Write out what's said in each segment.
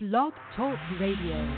Blog Talk Radio.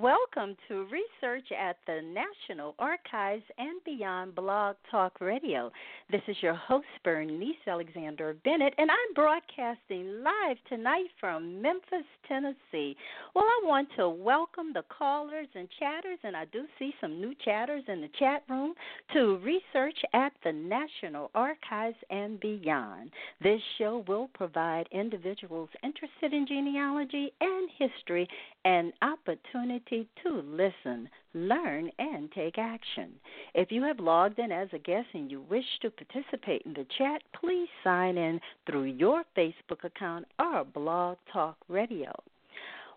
Welcome to Research at the National Archives and Beyond Blog Talk Radio. This is your host, Bernice Alexander Bennett, and I'm broadcasting live tonight from Memphis, Tennessee. Well, I want to welcome the callers and chatters, and I do see some new chatters in the chat room, to Research at the National Archives and Beyond. This show will provide individuals interested in genealogy and history an opportunity to listen, learn, and take action. If you have logged in as a guest and you wish to participate in the chat, please sign in through your Facebook account or Blog Talk Radio.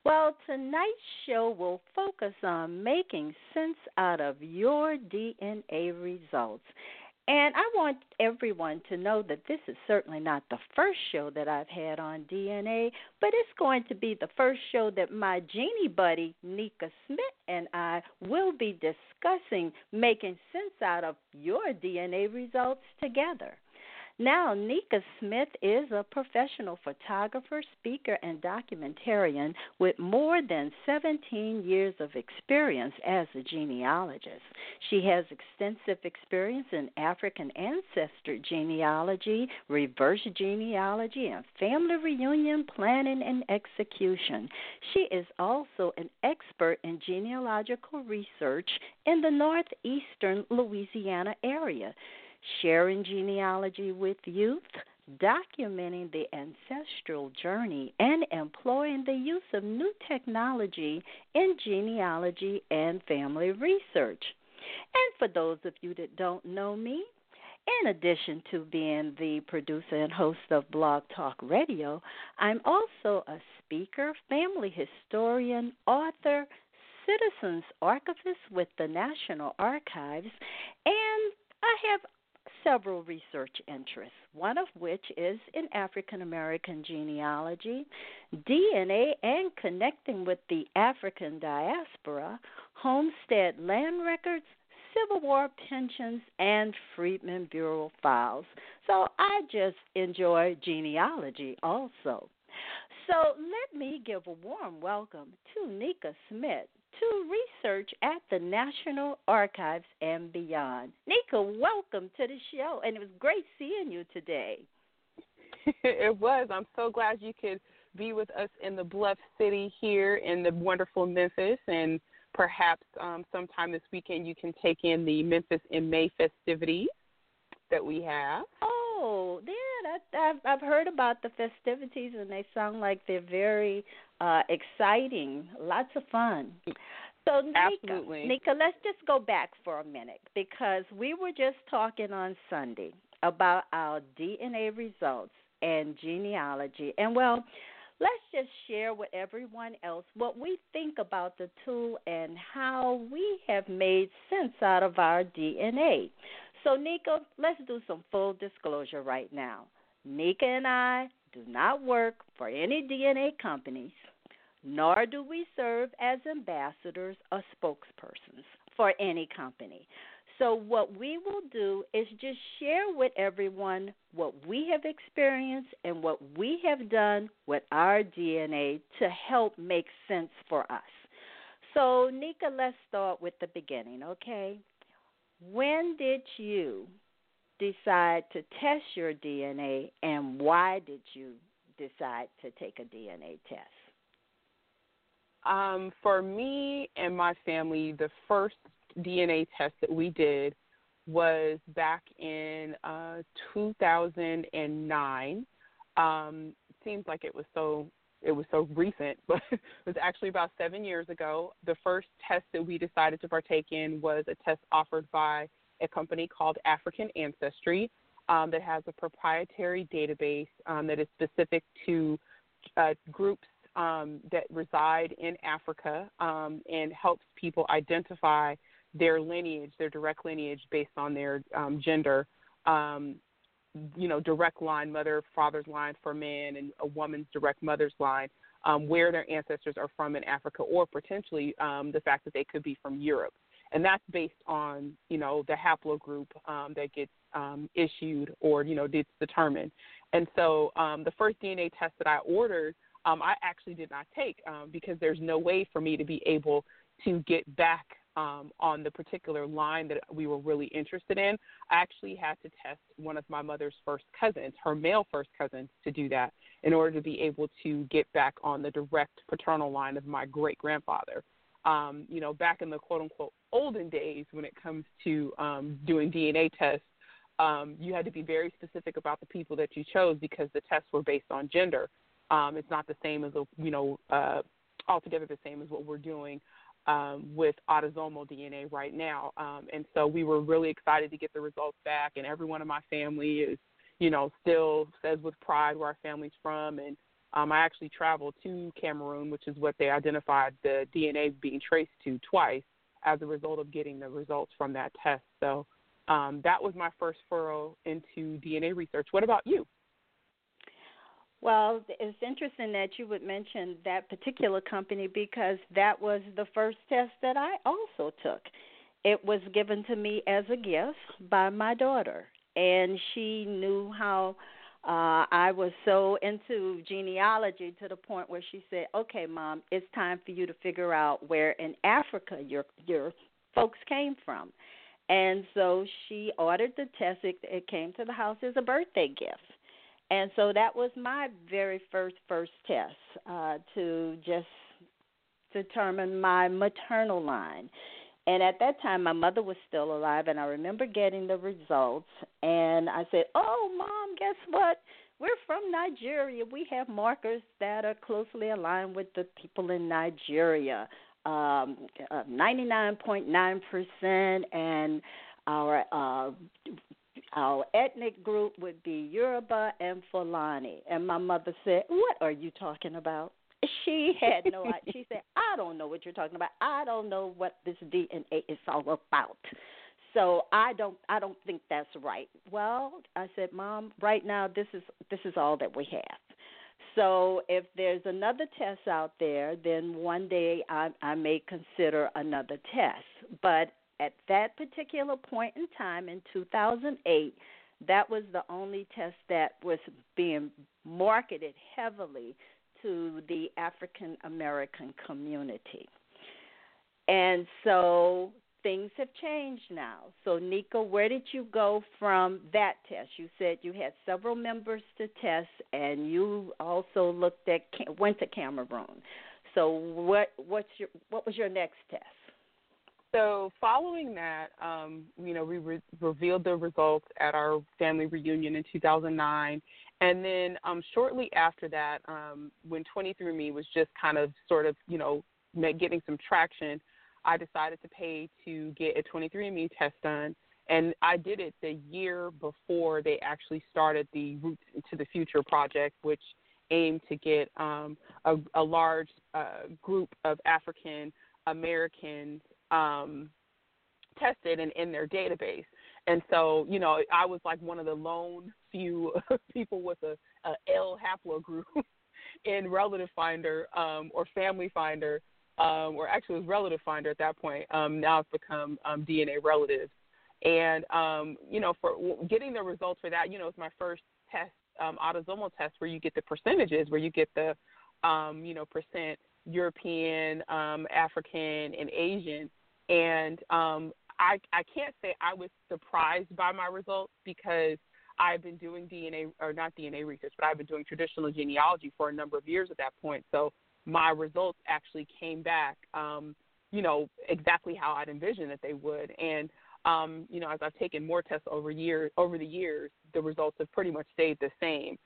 Well, tonight's show will focus on making sense out of your DNA results. And I want everyone to know that this is certainly not the first show that I've had on DNA, but it's going to be the first show that my genie buddy, Nicka Smith, and I will be discussing making sense out of your DNA results together. Now, Nicka Smith is a professional photographer, speaker, and documentarian with more than 17 years of experience as a genealogist. She has extensive experience in African ancestry genealogy, reverse genealogy, and family reunion planning and execution. She is also an expert in genealogical research in the Northeastern Louisiana area, sharing genealogy with youth, documenting the ancestral journey, and employing the use of new technology in genealogy and family research. And for those of you that don't know me, in addition to being the producer and host of Blog Talk Radio, I'm also a speaker, family historian, author, citizens archivist with the National Archives, and I have several research interests, one of which is in African American genealogy, DNA and connecting with the African diaspora, Homestead Land Records, Civil War Pensions, and Freedmen Bureau files. So I just enjoy genealogy also. So let me give a warm welcome to Nicka Smith to Research at the National Archives and Beyond. Nicka, welcome to the show, and it was great seeing you today. It was. I'm so glad you could be with us in the Bluff City here in the wonderful Memphis, and perhaps sometime this weekend you can take in the Memphis in May festivities that we have. Oh, yeah. I've heard about the festivities, and they sound like they're very exciting, lots of fun. So, Nicka, let's just go back for a minute, because we were just talking on Sunday about our DNA results and genealogy. And, well, let's just share with everyone else what we think about the tool and how we have made sense out of our DNA. So, Nicka, let's do some full disclosure right now. Nicka and I do not work for any DNA companies, nor do we serve as ambassadors or spokespersons for any company. So what we will do is just share with everyone what we have experienced and what we have done with our DNA to help make sense for us. So, Nicka, let's start with the beginning, okay? When did you decide to test your DNA, and why did you decide to take a DNA test? For me and my family, the first DNA test that we did was back in 2009. Seems like it was so recent, but it was actually about 7 years ago. The first test that we decided to partake in was a test offered by a company called African Ancestry that has a proprietary database that is specific to groups that reside in Africa and helps people identify their lineage, their direct lineage based on their gender, direct line, mother, father's line for men and a woman's direct mother's line, where their ancestors are from in Africa, or potentially the fact that they could be from Europe. And that's based on, the haplogroup that gets issued or, it's determined. And so the first DNA test that I ordered, I actually did not take because there's no way for me to be able to get back on the particular line that we were really interested in. I actually had to test one of my mother's first cousins, her male first cousins, to do that in order to be able to get back on the direct paternal line of my great-grandfather. Back in the quote-unquote olden days when it comes to doing DNA tests, you had to be very specific about the people that you chose because the tests were based on gender. It's not the same as, altogether the same as what we're doing with autosomal DNA right now. And so we were really excited to get the results back, and everyone in my family is, still says with pride where our family's from. And I actually traveled to Cameroon, which is what they identified the DNA being traced to twice as a result of getting the results from that test. So that was my first furrow into DNA research. What about you? Well, it's interesting that you would mention that particular company because that was the first test that I also took. It was given to me as a gift by my daughter, and she knew how I was so into genealogy to the point where she said, okay, Mom, it's time for you to figure out where in Africa your folks came from. And so she ordered the test. It came to the house as a birthday gift. And so that was my very first test to just determine my maternal line. And at that time, my mother was still alive, and I remember getting the results. And I said, oh, Mom, guess what? We're from Nigeria. We have markers that are closely aligned with the people in Nigeria, 99.9%, and our ethnic group would be Yoruba and Fulani. And my mother said, what are you talking about? She had no idea. She said, I don't know what you're talking about. I don't know what this DNA is all about. So I don't think that's right. Well, I said, Mom, right now this is all that we have. So if there's another test out there, then one day I may consider another test. But at that particular point in time in 2008, that was the only test that was being marketed heavily to the African American community. And so things have changed now. So, Nicka, where did you go from that test? You said you had several members to test, and you also went to Cameroon. So what was your next test? So following that, we revealed the results at our family reunion in 2009. And then shortly after that, when 23andMe was just kind of sort of, getting some traction, I decided to pay to get a 23andMe test done. And I did it the year before they actually started the Roots to the Future project, which aimed to get a large group of African Americans tested and in their database. And so, I was like one of the lone few people with a L haplogroup in Relative Finder or Family Finder, or actually it was Relative Finder at that point. Now it's become DNA Relatives. And, for getting the results for that, it's my first test, autosomal test, where you get the percentages, where you get the, percent European, African, and Asian. And I can't say I was surprised by my results, because I've been doing DNA, or not DNA research, but I've been doing traditional genealogy for a number of years at that point. So my results actually came back, exactly how I'd envisioned that they would. And, as I've taken more tests over the years, the results have pretty much stayed the same.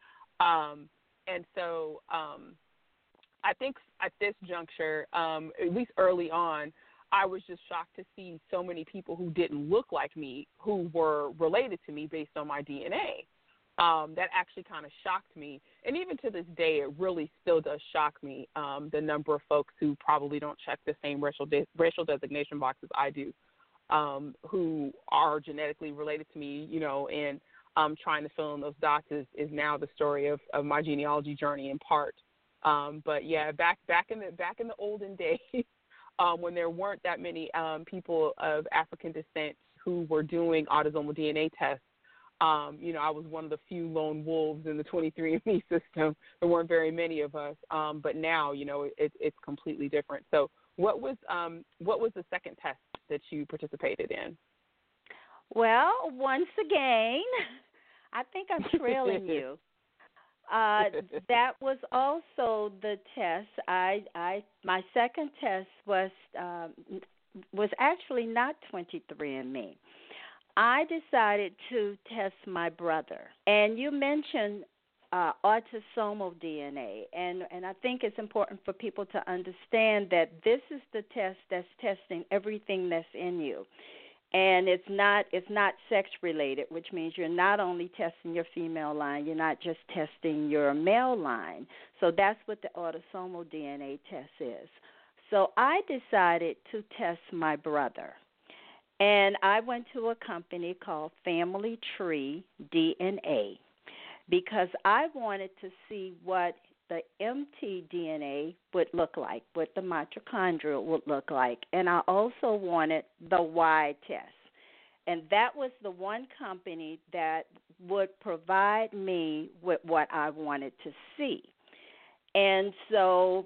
And so I think at this juncture, at least early on, I was just shocked to see so many people who didn't look like me who were related to me based on my DNA. That actually kind of shocked me. And even to this day, it really still does shock me, the number of folks who probably don't check the same racial designation box as I do, who are genetically related to me, and trying to fill in those dots is now the story of my genealogy journey in part. But yeah, back in the olden days, when there weren't that many people of African descent who were doing autosomal DNA tests, I was one of the few lone wolves in the 23andMe system. There weren't very many of us, but now it's completely different. So, what was the second test that you participated in? Well, once again, I think I'm trailing you. That was also the test. My second test was actually not 23andMe. I decided to test my brother. And you mentioned autosomal DNA. And I think it's important for people to understand that this is the test that's testing everything that's in you. And it's not sex-related, which means you're not only testing your female line, you're not just testing your male line. So that's what the autosomal DNA test is. So I decided to test my brother. And I went to a company called Family Tree DNA because I wanted to see what the mtDNA would look like, what the mitochondria would look like. And I also wanted the Y test. And that was the one company that would provide me with what I wanted to see. And so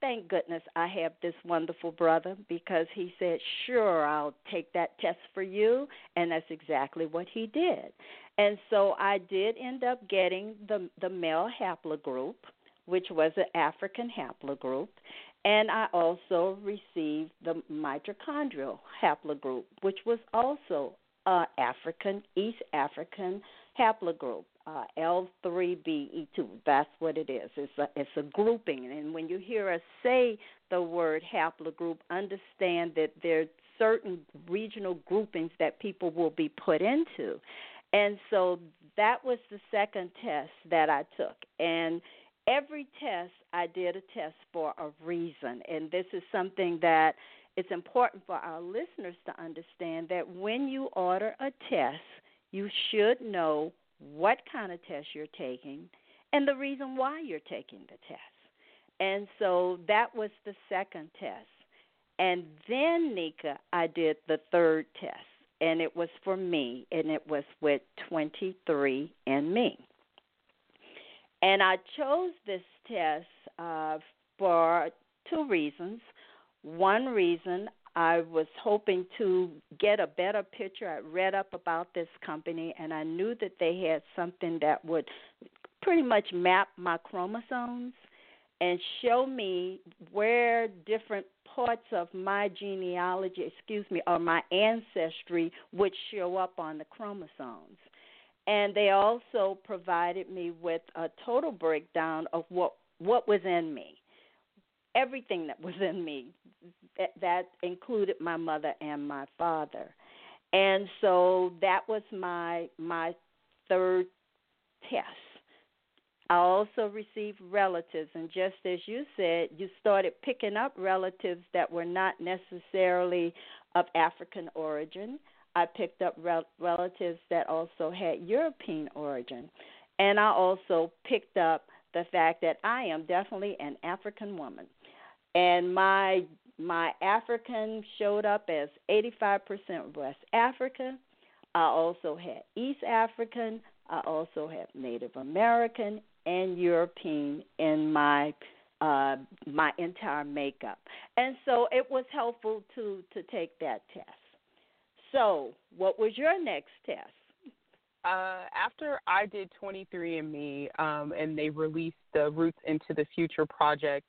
thank goodness I have this wonderful brother, because he said, sure, I'll take that test for you. And that's exactly what he did. And so I did end up getting the male haplogroup, which was an African haplogroup. And I also received the mitochondrial haplogroup, which was also an African, East African haplogroup. L3BE2, that's what it is. It's a grouping. And when you hear us say the word haplogroup, understand that there are certain regional groupings that people will be put into. And so that was the second test that I took. And every test, I did a test for a reason. And this is something that it's important for our listeners to understand, that when you order a test, you should know what kind of test you're taking, and the reason why you're taking the test. And so that was the second test. And then, Nicka, I did the third test, and it was for me, and it was with 23andMe. And I chose this test for two reasons. One reason, I was hoping to get a better picture. I read up about this company, and I knew that they had something that would pretty much map my chromosomes and show me where different parts of my genealogy, or my ancestry would show up on the chromosomes. And they also provided me with a total breakdown of what was in me. Everything that was in me, that included my mother and my father. And so that was my third test. I also received relatives. And just as you said, you started picking up relatives that were not necessarily of African origin. I picked up relatives that also had European origin. And I also picked up the fact that I am definitely an African woman. And my African showed up as 85% West Africa. I also had East African. I also had Native American and European in my entire makeup. And so it was helpful to take that test. So what was your next test? After I did 23andMe and they released the Roots into the Future project,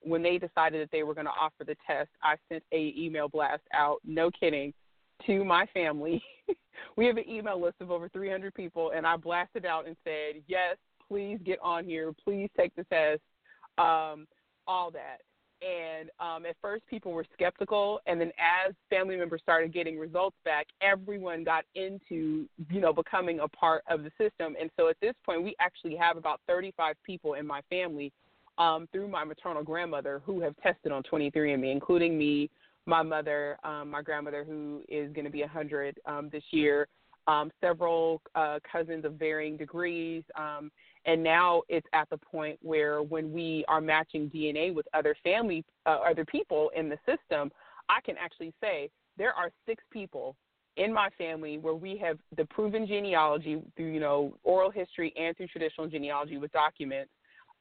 when they decided that they were going to offer the test, I sent an email blast out, no kidding, to my family. We have an email list of over 300 people, and I blasted out and said, yes, please get on here. Please take the test, all that. And at first people were skeptical, and then as family members started getting results back, everyone got into, you know, becoming a part of the system. And so at this point, we actually have about 35 people in my family through my maternal grandmother who have tested on 23andMe, including me, my mother, my grandmother who is going to be 100 this year, several cousins of varying degrees, and now it's at the point where when we are matching DNA with other family, other people in the system, I can actually say there are 6 people in my family where we have the proven genealogy through, you know, oral history and through traditional genealogy with documents,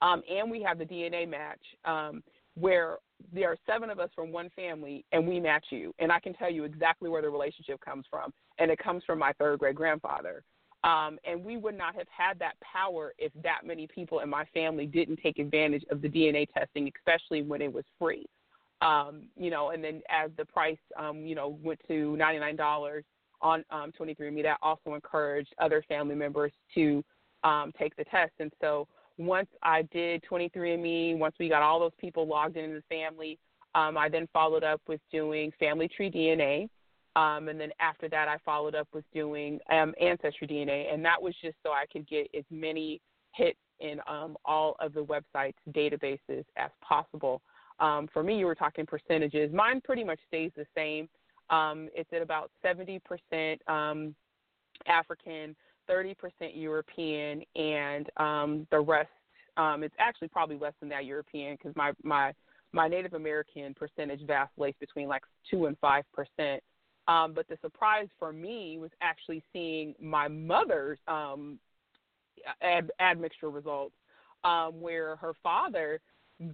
and we have the DNA match where there are 7 of us from one family and we match you. And I can tell you exactly where the relationship comes from, and it comes from my third great grandfather. And we would not have had that power if that many people in my family didn't take advantage of the DNA testing, especially when it was free. You know, and then as the price, you know, went to $99 on 23andMe, that also encouraged other family members to take the test. And so once I did 23andMe, once we got all those people logged in the family, I then followed up with doing Family Tree DNA. And then after that, I followed up with doing Ancestry DNA. And that was just so I could get as many hits in all of the websites' databases as possible. For me, you were talking percentages. Mine pretty much stays the same. It's at about 70% African, 30% European, and the rest, it's actually probably less than that European, because my Native American percentage vacillates between like 2 and 5%. But the surprise for me was actually seeing my mother's admixture results, where her father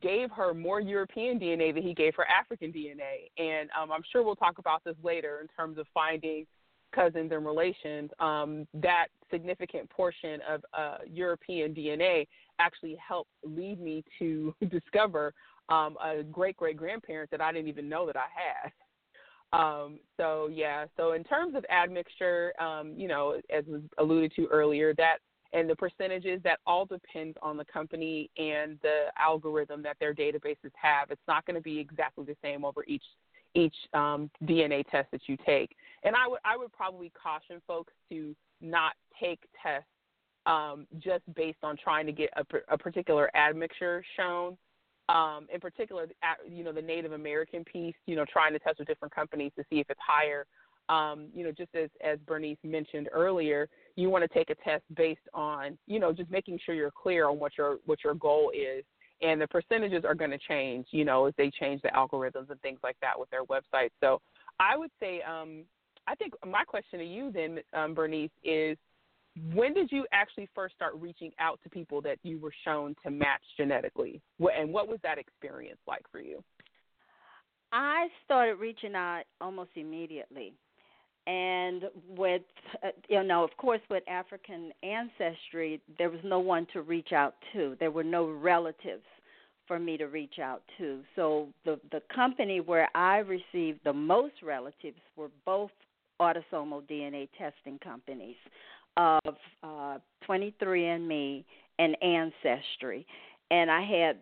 gave her more European DNA than he gave her African DNA. And I'm sure we'll talk about this later in terms of finding cousins and relations. That significant portion of European DNA actually helped lead me to discover a great-great-grandparent that I didn't even know that I had. So, yeah, so in terms of admixture, you know, as was alluded to earlier, that and the percentages, that all depends on the company and the algorithm that their databases have. It's not going to be exactly the same over each DNA test that you take. And I would probably caution folks to not take tests just based on trying to get a particular admixture shown. In particular, you know, the Native American piece, you know, trying to test with different companies to see if it's higher. You know, just as Bernice mentioned earlier, you want to take a test based on, you know, just making sure you're clear on what your goal is. And the percentages are going to change, you know, as they change the algorithms and things like that with their websites. So I would say, I think my question to you then, Bernice, is when did you actually first start reaching out to people that you were shown to match genetically? And what was that experience like for you? I started reaching out almost immediately. And with, you know, of course, with African ancestry, there was no one to reach out to. There were no relatives for me to reach out to. So the company where I received the most relatives were both autosomal DNA testing companies, of 23andMe and Ancestry. And I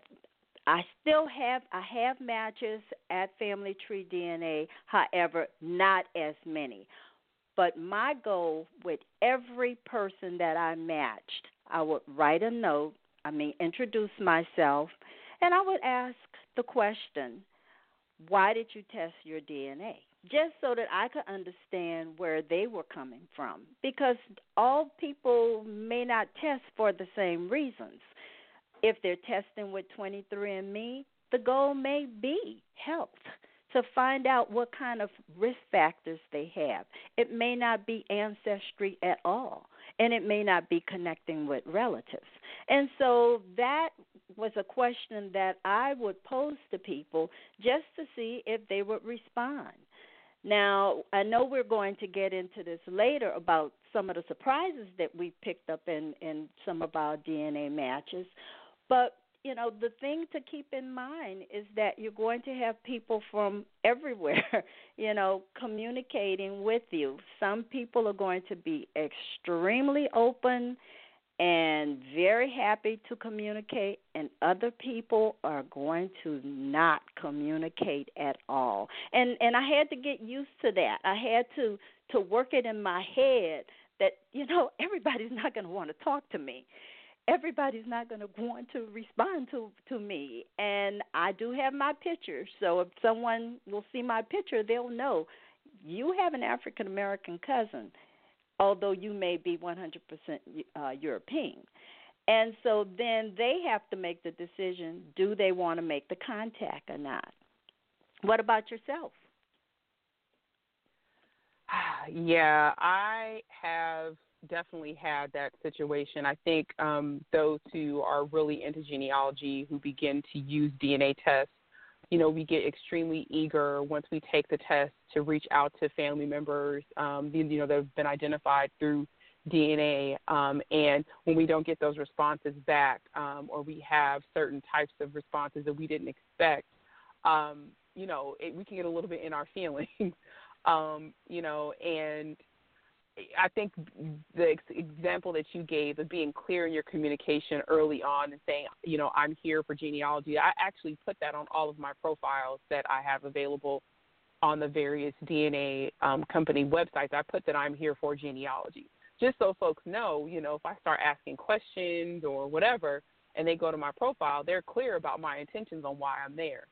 have matches at Family Tree DNA, however, not as many. But my goal with every person that I matched, I would write a note, introduce myself, and I would ask the question, why did you test your DNA? Just so that I could understand where they were coming from, because all people may not test for the same reasons. If they're testing with 23andMe, the goal may be health, to find out what kind of risk factors they have. It may not be ancestry at all, and it may not be connecting with relatives. And so that was a question that I would pose to people just to see if they would respond. Now, I know we're going to get into this later about some of the surprises that we picked up in some of our DNA matches, but, you know, the thing to keep in mind is that you're going to have people from everywhere, you know, communicating with you. Some people are going to be extremely open and very happy to communicate, and other people are going to not communicate at all. And I had to get used to that. I had to work it in my head that, you know, everybody's not going to want to talk to me. Everybody's not going to want to respond to me. And I do have my picture, so if someone will see my picture, they'll know you have an African-American cousin, although you may be 100% European. And so then they have to make the decision, do they want to make the contact or not? What about yourself? Yeah, I have definitely had that situation. I think those who are really into genealogy who begin to use DNA tests, you know, we get extremely eager once we take the test to reach out to family members, you know, that have been identified through DNA. And when we don't get those responses back, or we have certain types of responses that we didn't expect, you know, we can get a little bit in our feelings, you know, and I think the example that you gave of being clear in your communication early on and saying, you know, I'm here for genealogy, I actually put that on all of my profiles that I have available on the various DNA company websites. I put that I'm here for genealogy, just so folks know, you know, if I start asking questions or whatever and they go to my profile, they're clear about my intentions on why I'm there.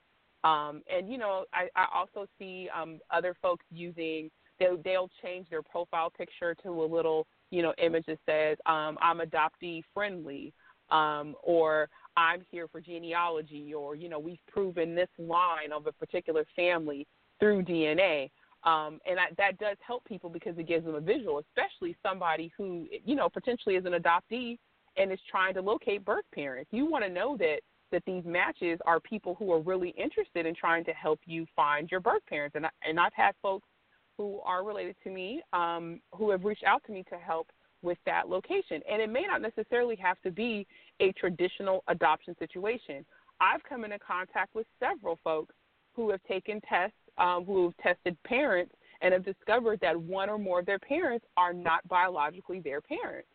And, you know, I also see other folks using – they'll change their profile picture to a little, you know, image that says, I'm adoptee friendly, or I'm here for genealogy, or, you know, we've proven this line of a particular family through DNA. And that does help people because it gives them a visual, especially somebody who, you know, potentially is an adoptee and is trying to locate birth parents. You want to know that these matches are people who are really interested in trying to help you find your birth parents. And I've had folks who are related to me, who have reached out to me to help with that location. And it may not necessarily have to be a traditional adoption situation. I've come into contact with several folks who have taken tests, who have tested parents, and have discovered that one or more of their parents are not biologically their parents.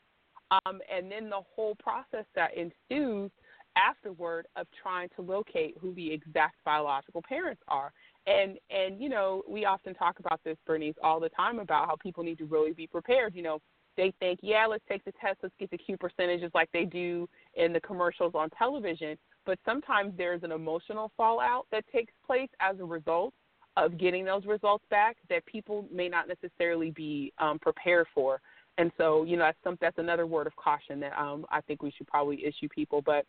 And then the whole process that ensues afterward of trying to locate who the exact biological parents are. And you know, we often talk about this, Bernice, all the time about how people need to really be prepared. You know, they think, yeah, let's take the test, let's get the Q percentages like they do in the commercials on television. But sometimes there's an emotional fallout that takes place as a result of getting those results back that people may not necessarily be prepared for. And so, you know, that's another word of caution that I think we should probably issue people. But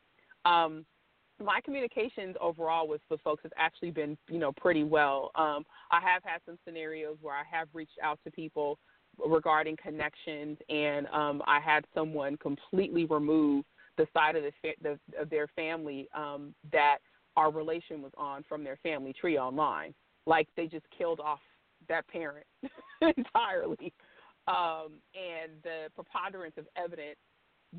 my communications overall with the folks has actually been, you know, pretty well. I have had some scenarios where I have reached out to people regarding connections, and I had someone completely remove the side of of their family that our relation was on from their family tree online. Like they just killed off that parent entirely. And the preponderance of evidence,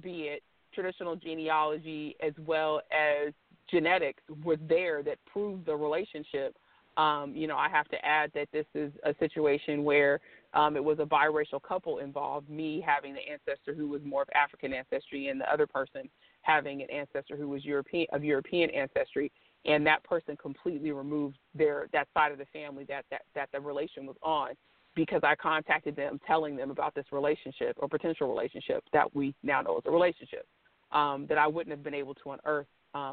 be it traditional genealogy as well as genetics, were there that proved the relationship. You know, I have to add that this is a situation where it was a biracial couple involved, me having the ancestor who was more of African ancestry and the other person having an ancestor who was European ancestry, and that person completely removed that side of the family that the relation was on, because I contacted them telling them about this relationship or potential relationship that we now know is a relationship. That I wouldn't have been able to unearth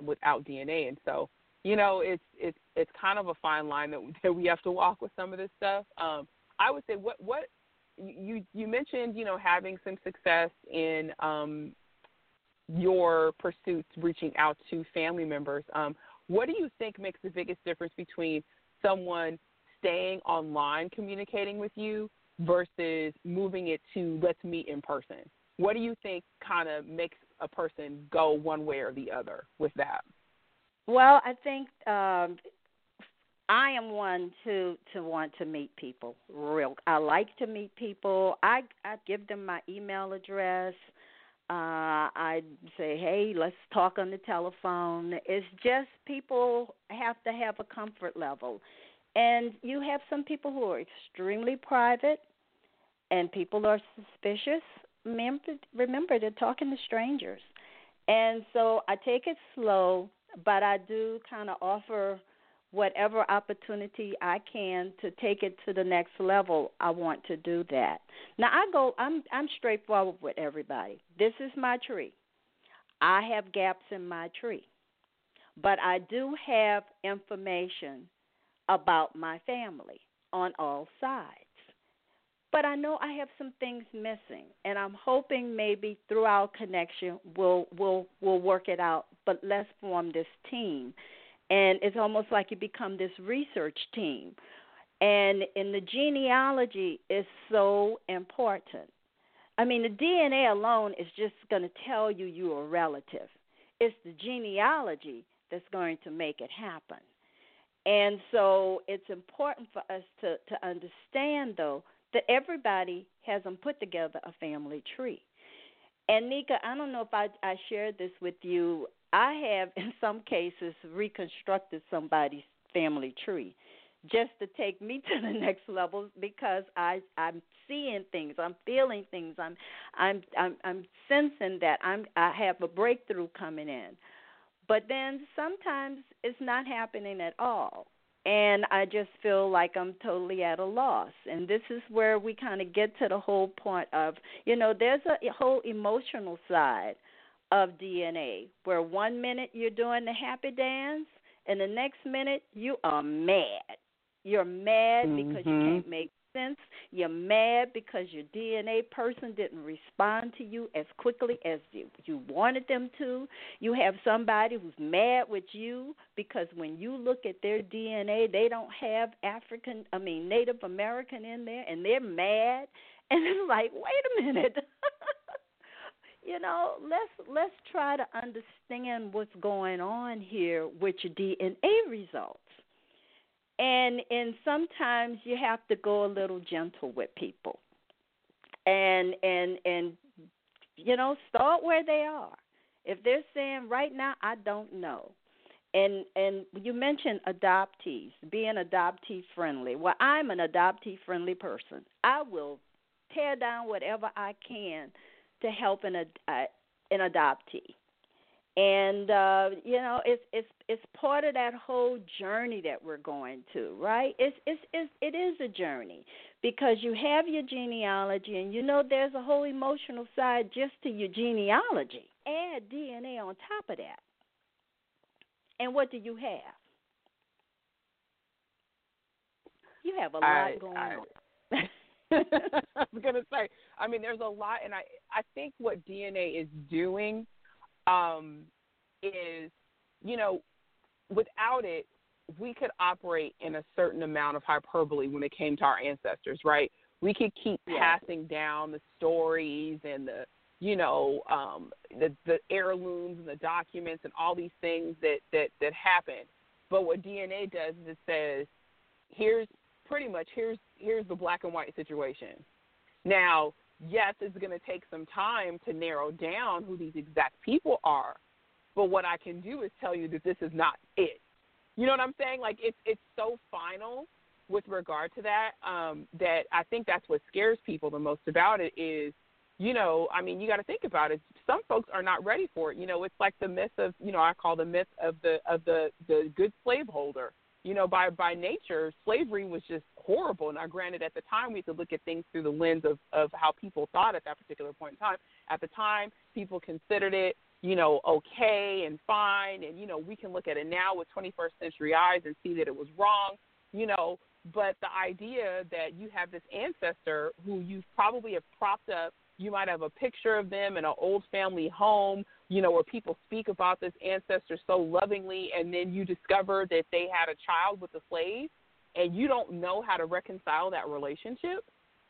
without DNA. And so, you know, it's kind of a fine line that we have to walk with some of this stuff. I would say what you mentioned, you know, having some success in your pursuits, reaching out to family members. What do you think makes the biggest difference between someone staying online communicating with you versus moving it to let's meet in person? What do you think kind of makes a person go one way or the other with that? Well, I think I am one to want to meet people. I like to meet people. I give them my email address. I say, hey, let's talk on the telephone. It's just people have to have a comfort level. And you have some people who are extremely private and people are suspicious. Remember, they're talking to strangers. And so I take it slow, but I do kind of offer whatever opportunity I can to take it to the next level. I want to do that. Now I'm straightforward with everybody. This is my tree. I have gaps in my tree, but I do have information about my family on all sides. But I know I have some things missing, and I'm hoping maybe through our connection we'll work it out. But let's form this team. And it's almost like you become this research team. And in the genealogy is so important. I mean, the DNA alone is just going to tell you are a relative. It's the genealogy that's going to make it happen. And so it's important for us to understand, though, that everybody hasn't put together a family tree. And, Nicka, I don't know if I shared this with you. I have, in some cases, reconstructed somebody's family tree just to take me to the next level because I'm seeing things, I'm feeling things, I'm sensing that I have a breakthrough coming in. But then sometimes it's not happening at all, and I just feel like I'm totally at a loss. And this is where we kind of get to the whole point of, there's a whole emotional side of DNA, where 1 minute you're doing the happy dance and the next minute you are mad. You're mad because you can't make sense. You're mad because your DNA person didn't respond to you as quickly as you wanted them to. You have somebody who's mad with you because when you look at their DNA, they don't have Native American in there, and they're mad. And it's like, wait a minute. Let's try to understand what's going on here with your DNA results. And sometimes you have to go a little gentle with people. And start where they are. If they're saying right now, I don't know. And you mentioned adoptees, being adoptee friendly. Well, I'm an adoptee friendly person. I will tear down whatever I can to help an adoptee, and it's part of that whole journey that we're going to, right? It is a journey because you have your genealogy, and there's a whole emotional side just to your genealogy. Add DNA on top of that, and what do you have? You have a lot going on. I was going to say, there's a lot, and I think what DNA is doing is, without it, we could operate in a certain amount of hyperbole when it came to our ancestors, right? We could keep passing down the stories and the heirlooms and the documents and all these things that happen. But what DNA does is it says, here's the black and white situation. Now, yes, it's going to take some time to narrow down who these exact people are, but what I can do is tell you that this is not it. You know what I'm saying? Like, it's so final with regard to that that I think that's what scares people the most about it is, you got to think about it. Some folks are not ready for it. It's like the myth of, I call the myth of the good slaveholder. By nature, slavery was just horrible. Now, granted, at the time, we had to look at things through the lens of how people thought at that particular point in time. At the time, people considered it, okay and fine. And, we can look at it now with 21st century eyes and see that it was wrong, But the idea that you have this ancestor who you probably have propped up, you might have a picture of them in an old family home, where people speak about this ancestor so lovingly, and then you discover that they had a child with a slave, and you don't know how to reconcile that relationship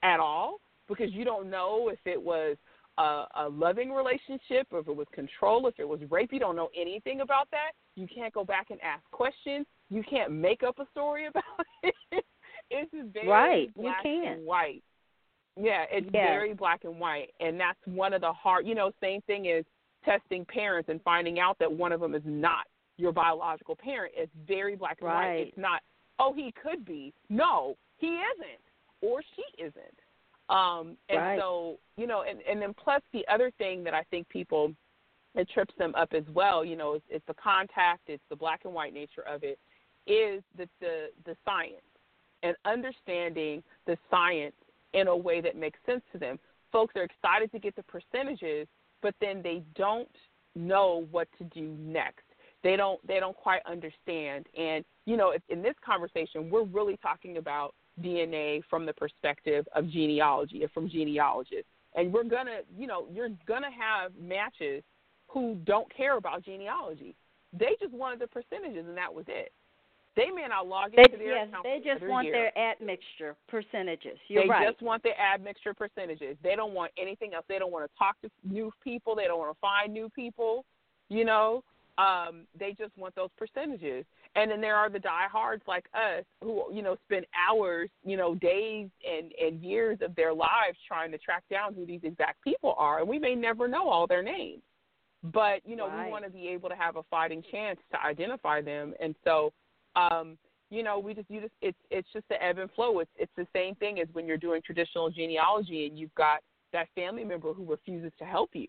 at all because you don't know if it was a loving relationship, or if it was control, if it was rape, you don't know anything about that. You can't go back and ask questions. You can't make up a story about it. It's very black and white. Yeah, it's very black and white. And that's one of the hard, you know, same thing is testing parents and finding out that one of them is not your biological parent. It's very black and white. It's not, oh, he could be. No, he isn't. Or she isn't. And so, you know, and then plus the other thing that I think people, it trips them up as well, you know, it's the contact, it's the black and white nature of it, is the science and understanding the science in a way that makes sense to them. Folks are excited to get the percentages, but then they don't know what to do next. They don't quite understand. And, you know, in this conversation, we're really talking about DNA from the perspective of genealogy and from genealogists. And we're going to, you know, you're going to have matches who don't care about genealogy. They just wanted the percentages and that was it. They may not log into their account. They just want their admixture percentages. You're right. They just want their admixture percentages. They don't want anything else. They don't want to talk to new people. They don't want to find new people, you know. They just want those percentages. And then there are the diehards like us who, you know, spend hours, you know, days and years of their lives trying to track down who these exact people are. And we may never know all their names. But, you know, we want to be able to have a fighting chance to identify them. And so, you know, you just it's just the ebb and flow. It's the same thing as when you're doing traditional genealogy and you've got that family member who refuses to help you.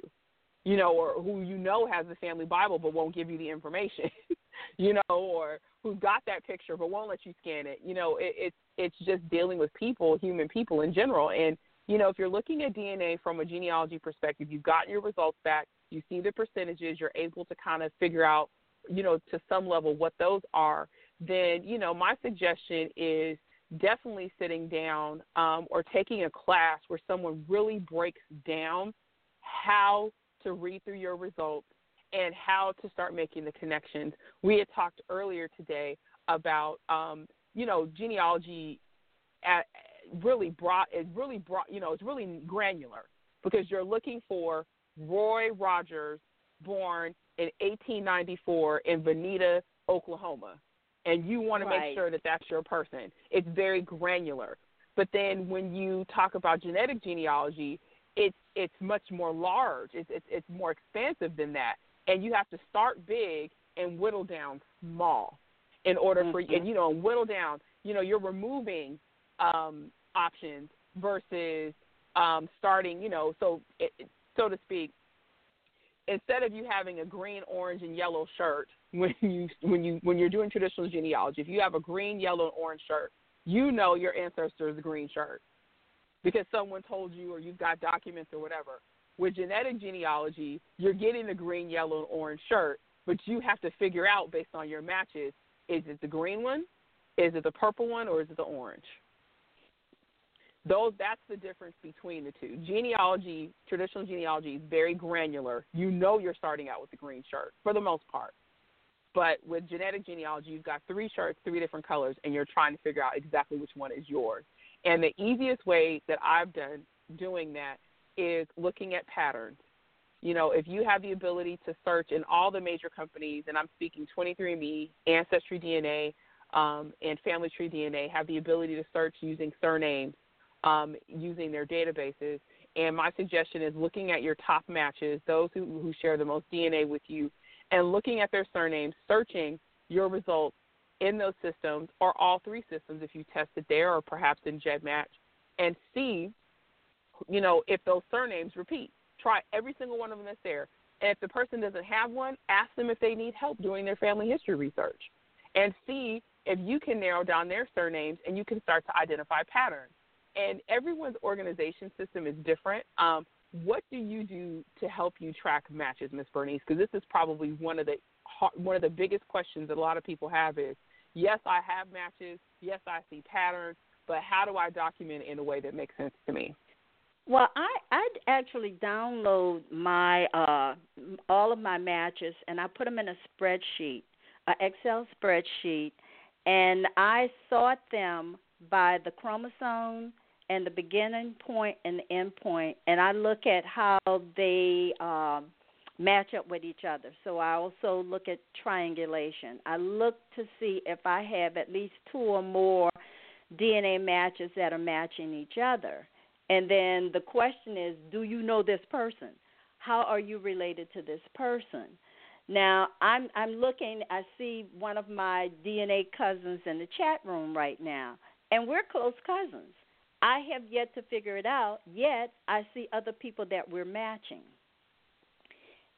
You know, or who you know has the family Bible but won't give you the information, you know, or who's got that picture but won't let you scan it. You know, it's just dealing with people, human people in general. And, you know, if you're looking at DNA from a genealogy perspective, you've got your results back, you see the percentages, you're able to kind of figure out, you know, to some level what those are, then, you know, my suggestion is definitely sitting down or taking a class where someone really breaks down how to read through your results and how to start making the connections. We had talked earlier today about, you know, genealogy really brought, you know, it's really granular because you're looking for Roy Rogers born in 1894 in Veneta, Oklahoma, and you want to make sure that that's your person. It's very granular. But then when you talk about genetic genealogy, it's much more large. It's more expansive than that, and you have to start big and whittle down small in order for and you know whittle down. You know, you're removing options versus starting. You know, so to speak. Instead of you having a green, orange, and yellow shirt when you're doing traditional genealogy, if you have a green, yellow, and orange shirt, you know your ancestor's green shirt. Because someone told you or you've got documents or whatever. With genetic genealogy, you're getting the green, yellow, and orange shirt, but you have to figure out based on your matches, is it the green one, is it the purple one, or is it the orange? That's the difference between the two. Genealogy, traditional genealogy is very granular. You know you're starting out with the green shirt for the most part. But with genetic genealogy, you've got three shirts, three different colors, and you're trying to figure out exactly which one is yours. And the easiest way that I've done doing that is looking at patterns. You know, if you have the ability to search in all the major companies, and I'm speaking 23andMe, Ancestry DNA, and Family Tree DNA, have the ability to search using surnames, using their databases. And my suggestion is looking at your top matches, those who share the most DNA with you, and looking at their surnames, searching your results in those systems or all three systems if you tested there or perhaps in GEDmatch and see, you know, if those surnames repeat. Try every single one of them that's there. And if the person doesn't have one, ask them if they need help doing their family history research and see if you can narrow down their surnames and you can start to identify patterns. And everyone's organization system is different. What do you do to help you track matches, Ms. Bernice? Because this is probably one of the biggest questions that a lot of people have is, yes, I have matches. Yes, I see patterns. But how do I document it in a way that makes sense to me? Well, I actually download my all of my matches, and I put them in a spreadsheet, an Excel spreadsheet, and I sort them by the chromosome and the beginning point and the end point, and I look at how they match up with each other. So I also look at triangulation. I look to see if I have at least two or more DNA matches that are matching each other. And then the question is, do you know this person? How are you related to this person? Now, I'm looking, I see one of my DNA cousins in the chat room right now, and we're close cousins. I have yet to figure it out, yet I see other people that we're matching.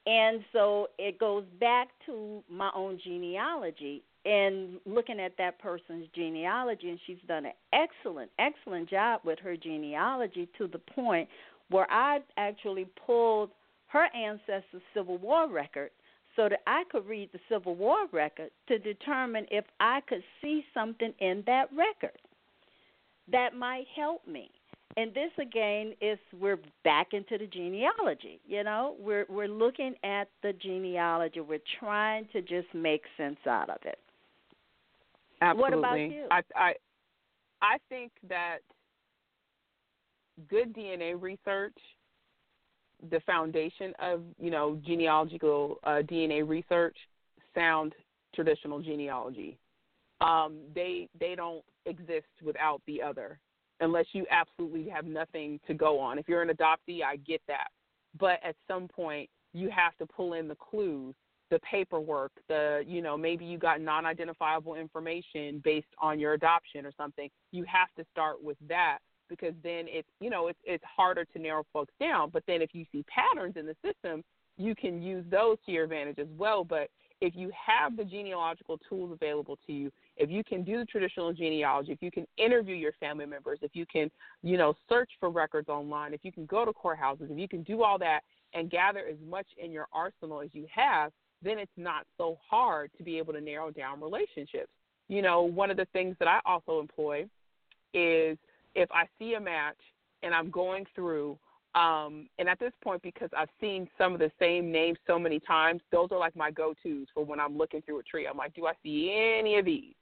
And so it goes back to my own genealogy and looking at that person's genealogy, and she's done an excellent, excellent job with her genealogy to the point where I actually pulled her ancestors' Civil War record so that I could read the Civil War record to determine if I could see something in that record that might help me. And this, again, is we're back into the genealogy, you know. We're looking at the genealogy. We're trying to just make sense out of it. Absolutely. What about you? I think that good DNA research, the foundation of, you know, genealogical DNA research, sound traditional genealogy. They don't exist without the other, unless you absolutely have nothing to go on. If you're an adoptee, I get that. But at some point, you have to pull in the clues, the paperwork, the, you know, maybe you got non-identifiable information based on your adoption or something. You have to start with that, because then it's, you know, it's harder to narrow folks down. But then if you see patterns in the system, you can use those to your advantage as well. But if you have the genealogical tools available to you, if you can do the traditional genealogy, if you can interview your family members, if you can, you know, search for records online, if you can go to courthouses, if you can do all that and gather as much in your arsenal as you have, then it's not so hard to be able to narrow down relationships. You know, one of the things that I also employ is if I see a match and I'm going through, and at this point, because I've seen some of the same names so many times, those are like my go-tos for when I'm looking through a tree. I'm like, do I see any of these?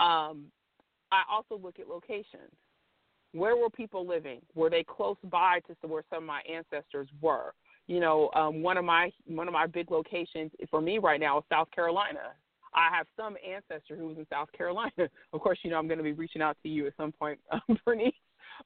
I also look at locations. Where were people living? Were they close by to where some of my ancestors were? You know, one of my big locations for me right now is South Carolina. I have some ancestor who was in South Carolina. Of course, you know, I'm going to be reaching out to you at some point, Bernice,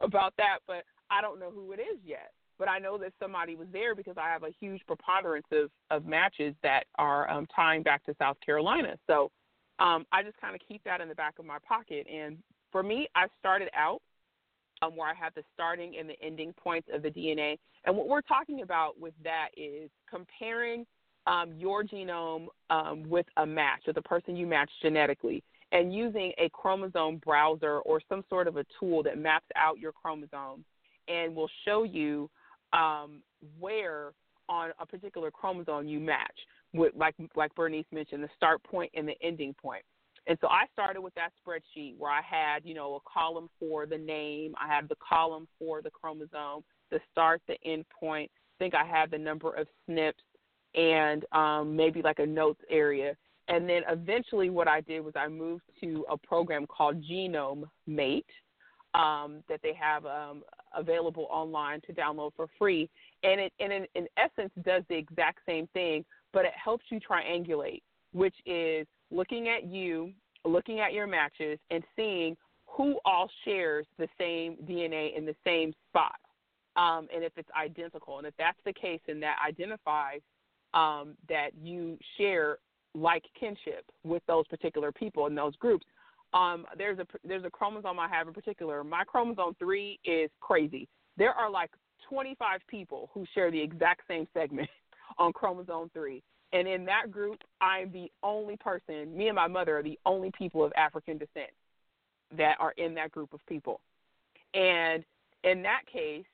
about that, but I don't know who it is yet, but I know that somebody was there because I have a huge preponderance of matches that are tying back to South Carolina. So I just kind of keep that in the back of my pocket. And for me, I started out where I have the starting and the ending points of the DNA. And what we're talking about with that is comparing your genome with a match, with a person you match genetically, and using a chromosome browser or some sort of a tool that maps out your chromosomes and will show you where on a particular chromosome you match, with, like Bernice mentioned, the start point and the ending point. And so I started with that spreadsheet where I had, you know, a column for the name, I had the column for the chromosome, the start, the end point. I think I had the number of SNPs and maybe like a notes area. And then eventually what I did was I moved to a program called Genome Mate that they have available online to download for free. And it, in essence, does the exact same thing, but it helps you triangulate, which is looking at you, looking at your matches, and seeing who all shares the same DNA in the same spot, and if it's identical. And if that's the case, and that identifies that you share like kinship with those particular people in those groups. There's a chromosome I have in particular. My chromosome 3 is crazy. There are like 25 people who share the exact same segment on chromosome 3. And in that group, I'm the only person, me and my mother are the only people of African descent that are in that group of people. And in that case,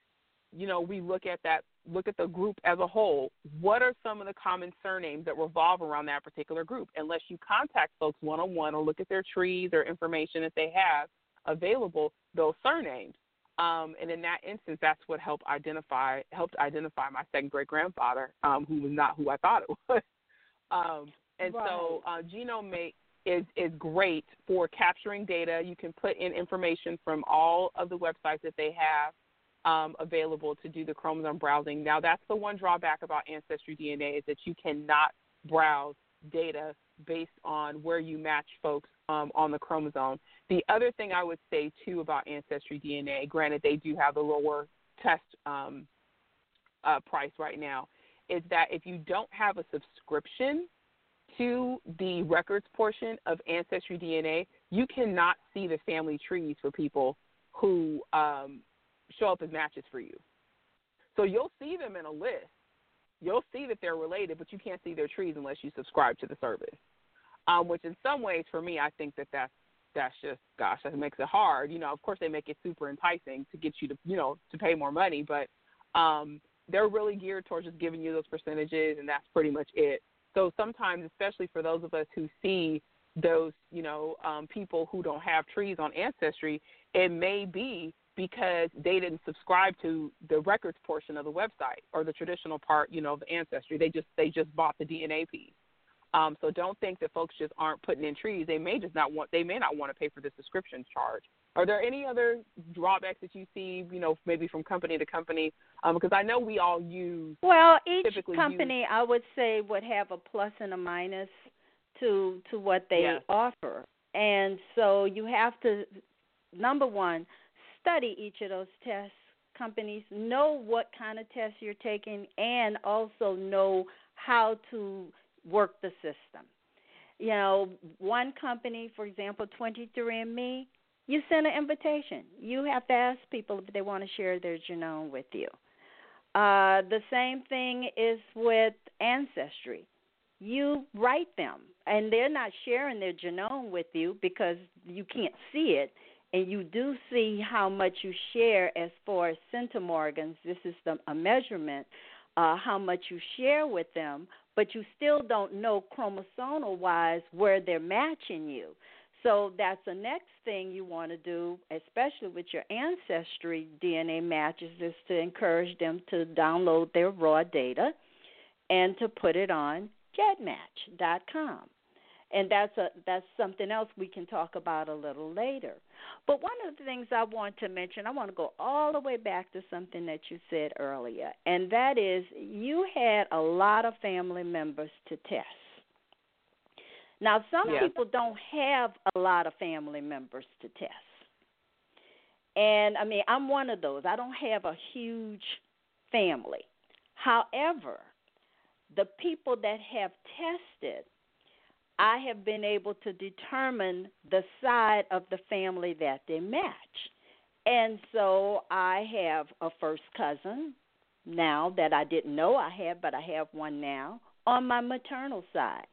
you know, we look at the group as a whole. What are some of the common surnames that revolve around that particular group? Unless you contact folks one-on-one or look at their trees or information that they have available, those surnames. And in that instance, that's what helped identify my second great-grandfather, who was not who I thought it was. And right. So Genome Mate is great for capturing data. You can put in information from all of the websites that they have available to do the chromosome browsing. Now, that's the one drawback about Ancestry DNA, is that you cannot browse data based on where you match folks on the chromosome. The other thing I would say, too, about Ancestry DNA, granted they do have the lower test price right now, is that if you don't have a subscription to the records portion of Ancestry DNA, you cannot see the family trees for people who show up as matches for you. So you'll see them in a list. You'll see that they're related, but you can't see their trees unless you subscribe to the service, which in some ways for me, I think that that's just, gosh, that makes it hard. You know, of course they make it super enticing to get you to, you know, to pay more money, but they're really geared towards just giving you those percentages, and that's pretty much it. So sometimes, especially for those of us who see those, you know, people who don't have trees on Ancestry, it may be because they didn't subscribe to the records portion of the website or the traditional part, you know, of the Ancestry. They just bought the DNA piece. So don't think that folks just aren't putting in trees. They may not want to pay for the subscription charge. Are there any other drawbacks that you see, you know, maybe from company to company? Because I know we all use. Well, each company, I would say, would have a plus and a minus to what they offer. And so you have to, number one, study each of those test companies, know what kind of tests you're taking, and also know how to work the system. You know, one company, for example, 23andMe, you send an invitation. You have to ask people if they want to share their genome with you. The same thing is with Ancestry. You write them, and they're not sharing their genome with you because you can't see it, and you do see how much you share as far as centimorgans. This is a measurement, how much you share with them, but you still don't know chromosomal-wise where they're matching you. So that's the next thing you want to do, especially with your Ancestry DNA matches, is to encourage them to download their raw data and to put it on GEDmatch.com. And that's something else we can talk about a little later. But one of the things I want to mention, I want to go all the way back to something that you said earlier, and that is you had a lot of family members to test. Now, some people don't have a lot of family members to test. And, I mean, I'm one of those. I don't have a huge family. However, the people that have tested, I have been able to determine the side of the family that they match. And so I have a first cousin now that I didn't know I had, but I have one now on my maternal side.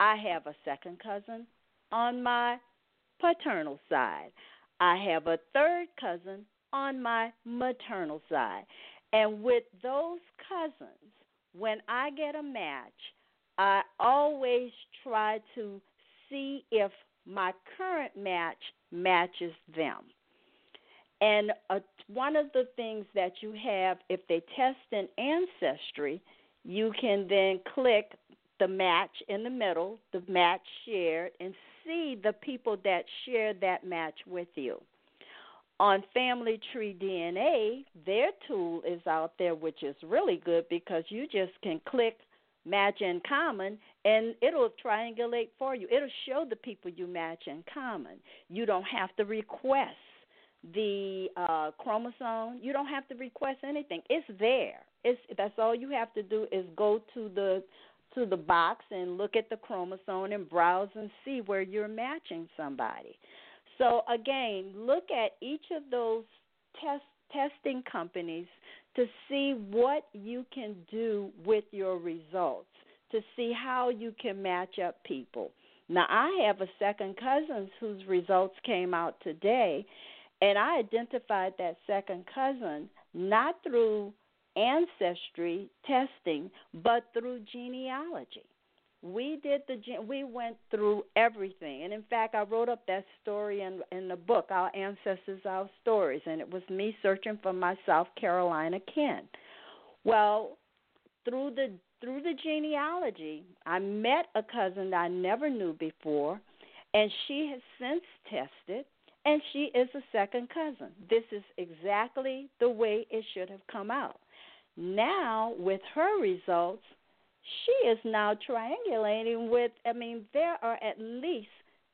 I have a second cousin on my paternal side. I have a third cousin on my maternal side. And with those cousins, when I get a match, I always try to see if my current match matches them. And one of the things that you have, if they test in Ancestry, you can then click the match in the middle, the match shared, and see the people that share that match with you. On Family Tree DNA, their tool is out there, which is really good because you just can click match in common, and it'll triangulate for you. It'll show the people you match in common. You don't have to request the chromosome. You don't have to request anything. It's there. That's all you have to do is go to the box and look at the chromosome and browse and see where you're matching somebody. So, again, look at each of those testing companies to see what you can do with your results, to see how you can match up people. Now, I have a second cousin whose results came out today, and I identified that second cousin not through Ancestry testing, but through genealogy. We went through everything, and in fact, I wrote up that story in the book, Our Ancestors, Our Stories, and it was me searching for my South Carolina kin. Well, through the genealogy, I met a cousin that I never knew before, And she has since tested, and she is a second cousin. This is exactly the way it should have come out. Now, with her results, she is now triangulating with, there are at least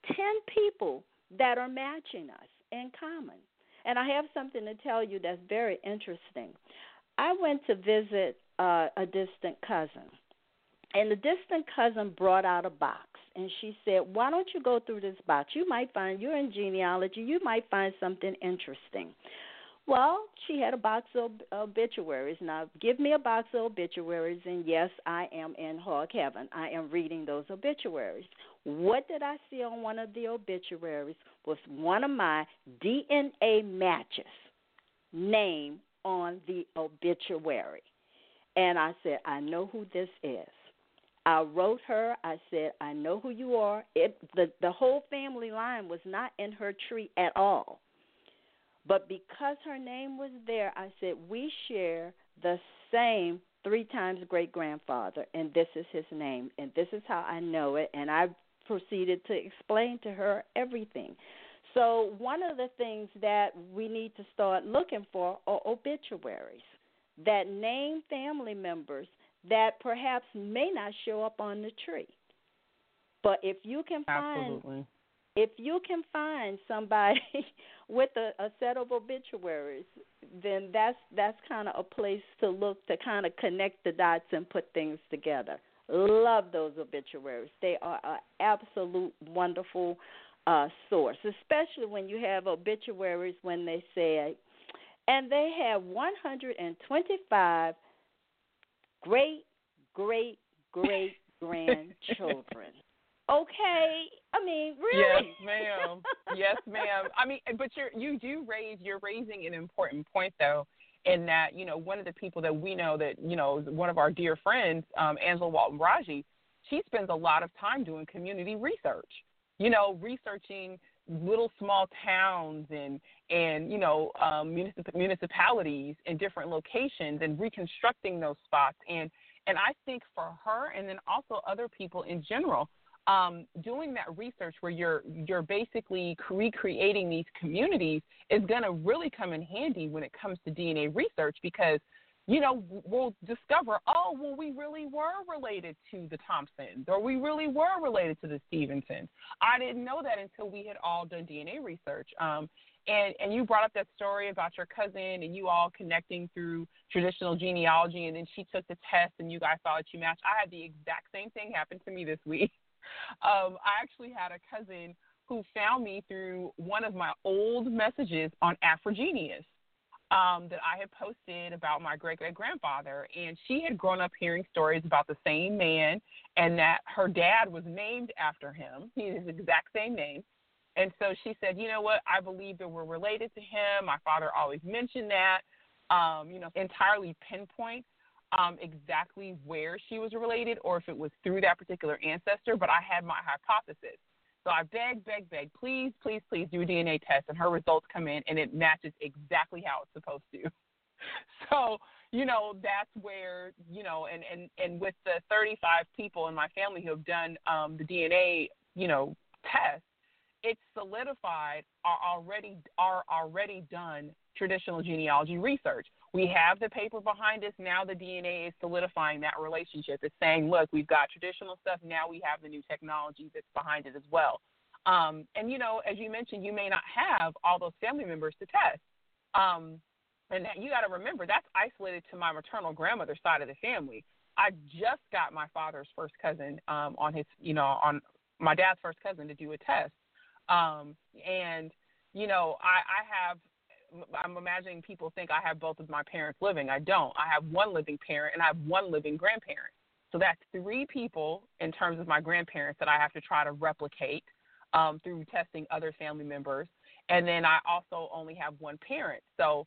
10 people that are matching us in common. And I have something to tell you that's very interesting. I went to visit a distant cousin, and the distant cousin brought out a box, and she said, why don't you go through this box? You might find, you're in genealogy, you might find something interesting. Well, she had a box of obituaries. Now, give me a box of obituaries, and yes, I am in hog heaven. I am reading those obituaries. What did I see on one of the obituaries was one of my DNA matches name on the obituary. And I said, I know who this is. I wrote her. I said, I know who you are. The whole family line was not in her tree at all. But because her name was there, I said, we share the same three times great-grandfather, and this is his name, and this is how I know it. And I proceeded to explain to her everything. So one of the things that we need to start looking for are obituaries that name family members that perhaps may not show up on the tree. But if you can find... Absolutely. If you can find somebody with a set of obituaries, then that's kind of a place to look to kind of connect the dots and put things together. Love those obituaries. They are an absolute wonderful source, especially when you have obituaries when they say, and they have 125 great-great-great-grandchildren. Okay, really? Yes, ma'am. Yes, ma'am. But you're raising an important point, though, in that, one of the people that we know that, one of our dear friends, Angela Walton Raji, she spends a lot of time doing community research, researching little small towns and municipalities in different locations and reconstructing those spots. And I think for her and then also other people in general, doing that research where you're basically recreating these communities is going to really come in handy when it comes to DNA research because, we'll discover, we really were related to the Thompsons or we really were related to the Stevensons. I didn't know that until we had all done DNA research. And you brought up that story about your cousin and you all connecting through traditional genealogy and then she took the test and you guys saw that you matched. I had the exact same thing happen to me this week. I actually had a cousin who found me through one of my old messages on AfroGenius that I had posted about my great-great-grandfather, and she had grown up hearing stories about the same man and that her dad was named after him. He had his exact same name. And so she said, you know what, I believe that we're related to him. My father always mentioned that, entirely pinpoint. Exactly where she was related or if it was through that particular ancestor, but I had my hypothesis. So I begged, please do a DNA test, and her results come in, and it matches exactly how it's supposed to. So, that's where, and with the 35 people in my family who have done the DNA, test, it solidified our already done traditional genealogy research. We have the paper behind us. Now the DNA is solidifying that relationship. It's saying, look, we've got traditional stuff. Now we have the new technology that's behind it as well. And, as you mentioned, you may not have all those family members to test. And you got to remember, that's isolated to my maternal grandmother's side of the family. I just got my father's first cousin on my dad's first cousin to do a test. I'm imagining people think I have both of my parents living. I don't. I have one living parent and I have one living grandparent. So that's three people in terms of my grandparents that I have to try to replicate through testing other family members. And then I also only have one parent. So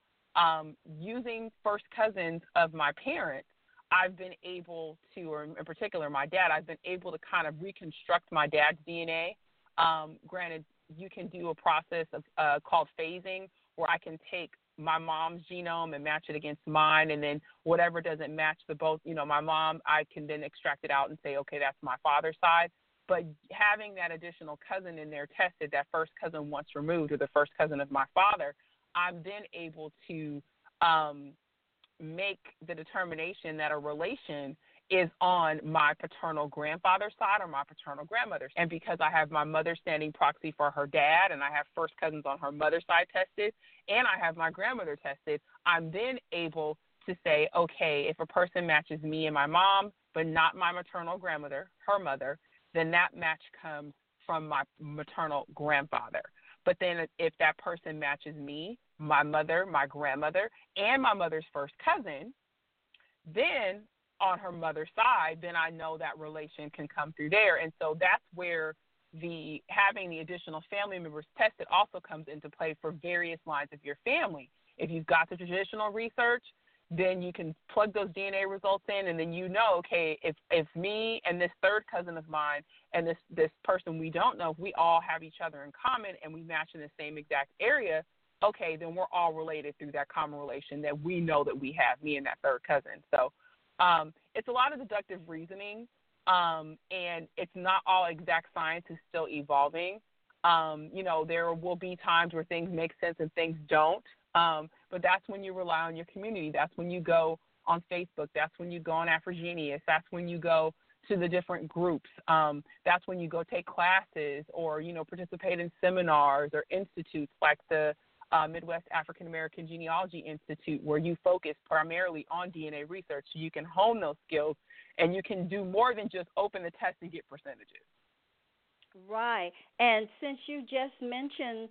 using first cousins of my parents, I've been able to, or in particular my dad, I've been able to kind of reconstruct my dad's DNA. Granted, you can do a process of called phasing, where I can take my mom's genome and match it against mine, and then whatever doesn't match the both, my mom, I can then extract it out and say, okay, that's my father's side. But having that additional cousin in there tested, that first cousin once removed, or the first cousin of my father, I'm then able to make the determination that a relation is on my paternal grandfather's side or my paternal grandmother's. And because I have my mother standing proxy for her dad, and I have first cousins on her mother's side tested, and I have my grandmother tested, I'm then able to say, okay, if a person matches me and my mom, but not my maternal grandmother, her mother, then that match comes from my maternal grandfather. But then if that person matches me, my mother, my grandmother, and my mother's first cousin, then on her mother's side, then I know that relation can come through there. And so that's where the having the additional family members tested also comes into play for various lines of your family. If you've got the traditional research, then you can plug those DNA results in, and then you know, okay, if me and this third cousin of mine and this person we don't know, if we all have each other in common and we match in the same exact area, okay, then we're all related through that common relation that we know that we have, me and that third cousin. So it's a lot of deductive reasoning, and it's not all exact science. Is still evolving. There will be times where things make sense and things don't. But that's when you rely on your community. That's when you go on Facebook. That's when you go on AfroGenius. That's when you go to the different groups. That's when you go take classes or, participate in seminars or institutes like the Midwest African American Genealogy Institute, where you focus primarily on DNA research. So you can hone those skills and you can do more than just open the test and get percentages. Right. And since you just mentioned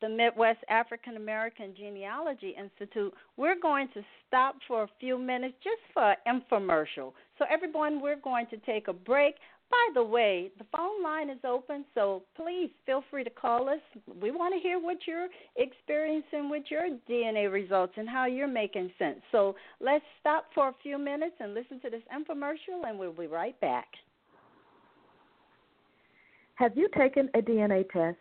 the Midwest African American Genealogy Institute, we're going to stop for a few minutes just for an infomercial. So everyone, we're going to take a break. By the way, the phone line is open, so please feel free to call us. We want to hear what you're experiencing with your DNA results and how you're making sense. So let's stop for a few minutes and listen to this infomercial, and we'll be right back. Have you taken a DNA test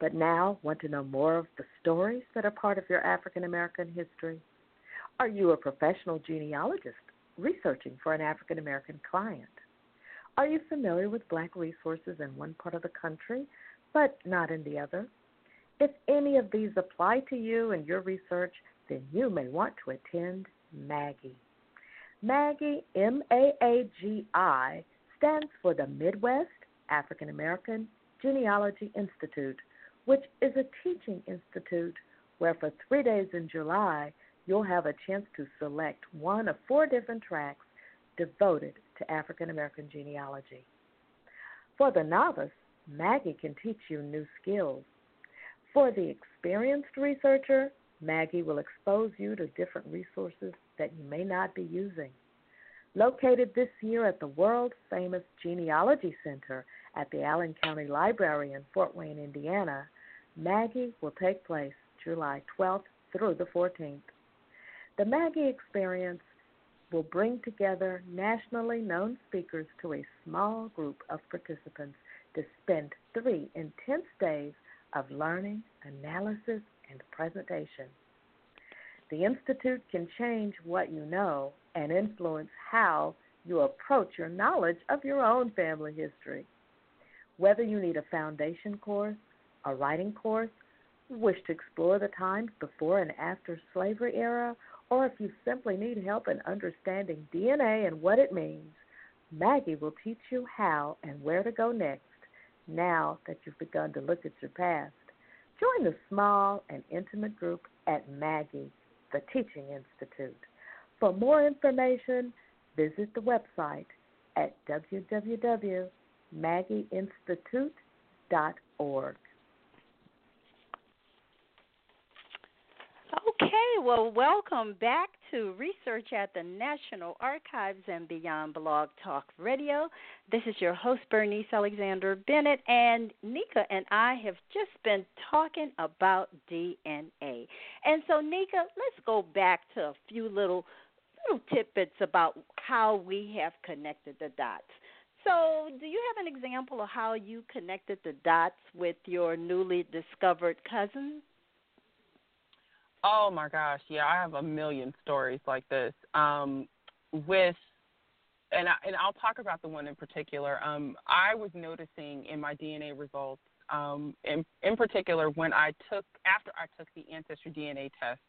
but now want to know more of the stories that are part of your African American history? Are you a professional genealogist researching for an African American client? Are you familiar with Black resources in one part of the country but not in the other? If any of these apply to you and your research, then you may want to attend MAAGI. MAAGI, M-A-A-G-I, stands for the Midwest African American Genealogy Institute, which is a teaching institute where for 3 days in July, you'll have a chance to select one of 4 different tracks devoted to African American genealogy. For the novice, MAAGI can teach you new skills. For the experienced researcher, MAAGI will expose you to different resources that you may not be using. Located this year at the world-famous Genealogy Center at the Allen County Library in Fort Wayne, Indiana, MAAGI will take place July 12th through the 14th. The MAAGI experience will bring together nationally known speakers to a small group of participants to spend 3 intense days of learning, analysis, and presentation. The Institute can change what you know and influence how you approach your knowledge of your own family history. Whether you need a foundation course, a writing course, wish to explore the times before and after slavery era, or if you simply need help in understanding DNA and what it means, MAAGI will teach you how and where to go next, now that you've begun to look at your past. Join the small and intimate group at MAAGI, the Teaching Institute. For more information, visit the website at www.maagiinstitute.org. Okay, well, welcome back to Research at the National Archives and Beyond Blog Talk Radio. This is your host, Bernice Alexander Bennett, and Nicka and I have just been talking about DNA. And so, Nicka, let's go back to a few little tidbits about how we have connected the dots. So do you have an example of how you connected the dots with your newly discovered cousin? Oh, my gosh, yeah, I have a million stories like this. With and I'll talk about the one in particular. I was noticing in my DNA results, in particular, when after I took the Ancestry DNA test,